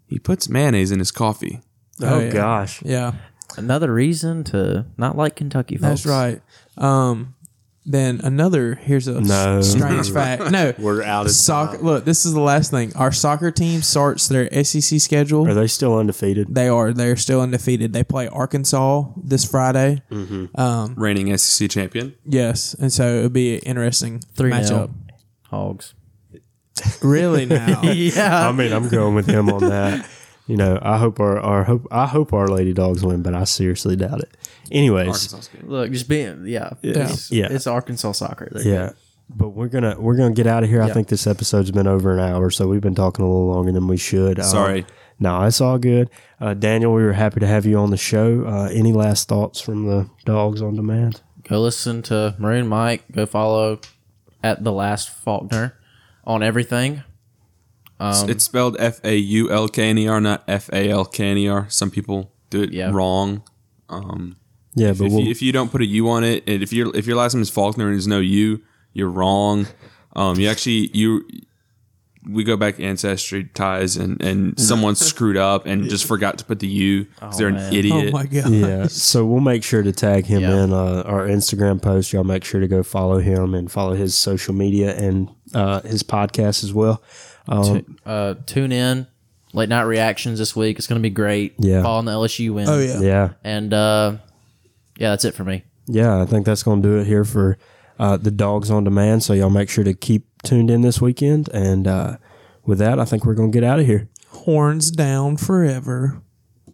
He puts mayonnaise in his coffee. Oh gosh, yeah. Another reason to not like Kentucky, folks. That's right. Then here's a strange fact. No, we're out of soccer. Look, this is the last thing. Our soccer team starts their SEC schedule. Are they still undefeated? They are. They're still undefeated. They play Arkansas this Friday. Mm-hmm. Reigning SEC champion. Yes, and so it'll be an interesting 3-0 matchup. Hogs. Really now? Yeah. I mean, I'm going with him on that. You know, I hope our Lady Dogs win, but I seriously doubt it. Anyways, look, just being it's Arkansas soccer. But we're gonna get out of here. Yeah. I think this episode's been over an hour, so we've been talking a little longer than we should. Sorry, no, it's all good. Daniel, we were happy to have you on the show. Any last thoughts from the Dogs on Demand? Go listen to Maroon Mike. Go follow at The Last Faulkner on everything. It's spelled Faulkner, not Falkner. Some people do it wrong. If you don't put a U on it, and if your last name is Faulkner and there's no U, you're wrong. We go back ancestry ties, and someone screwed up and just forgot to put the U because they're an idiot. Oh my god! Yeah, so we'll make sure to tag him in our Instagram post. Y'all make sure to go follow him and follow his social media and his podcast as well. Tune in. Late night reactions this week. It's going to be great. Yeah. Following the LSU win. Oh, yeah. Yeah. And, that's it for me. Yeah, I think that's going to do it here for the Dogs on Demand. So, y'all make sure to keep tuned in this weekend. And with that, I think we're going to get out of here. Horns down forever.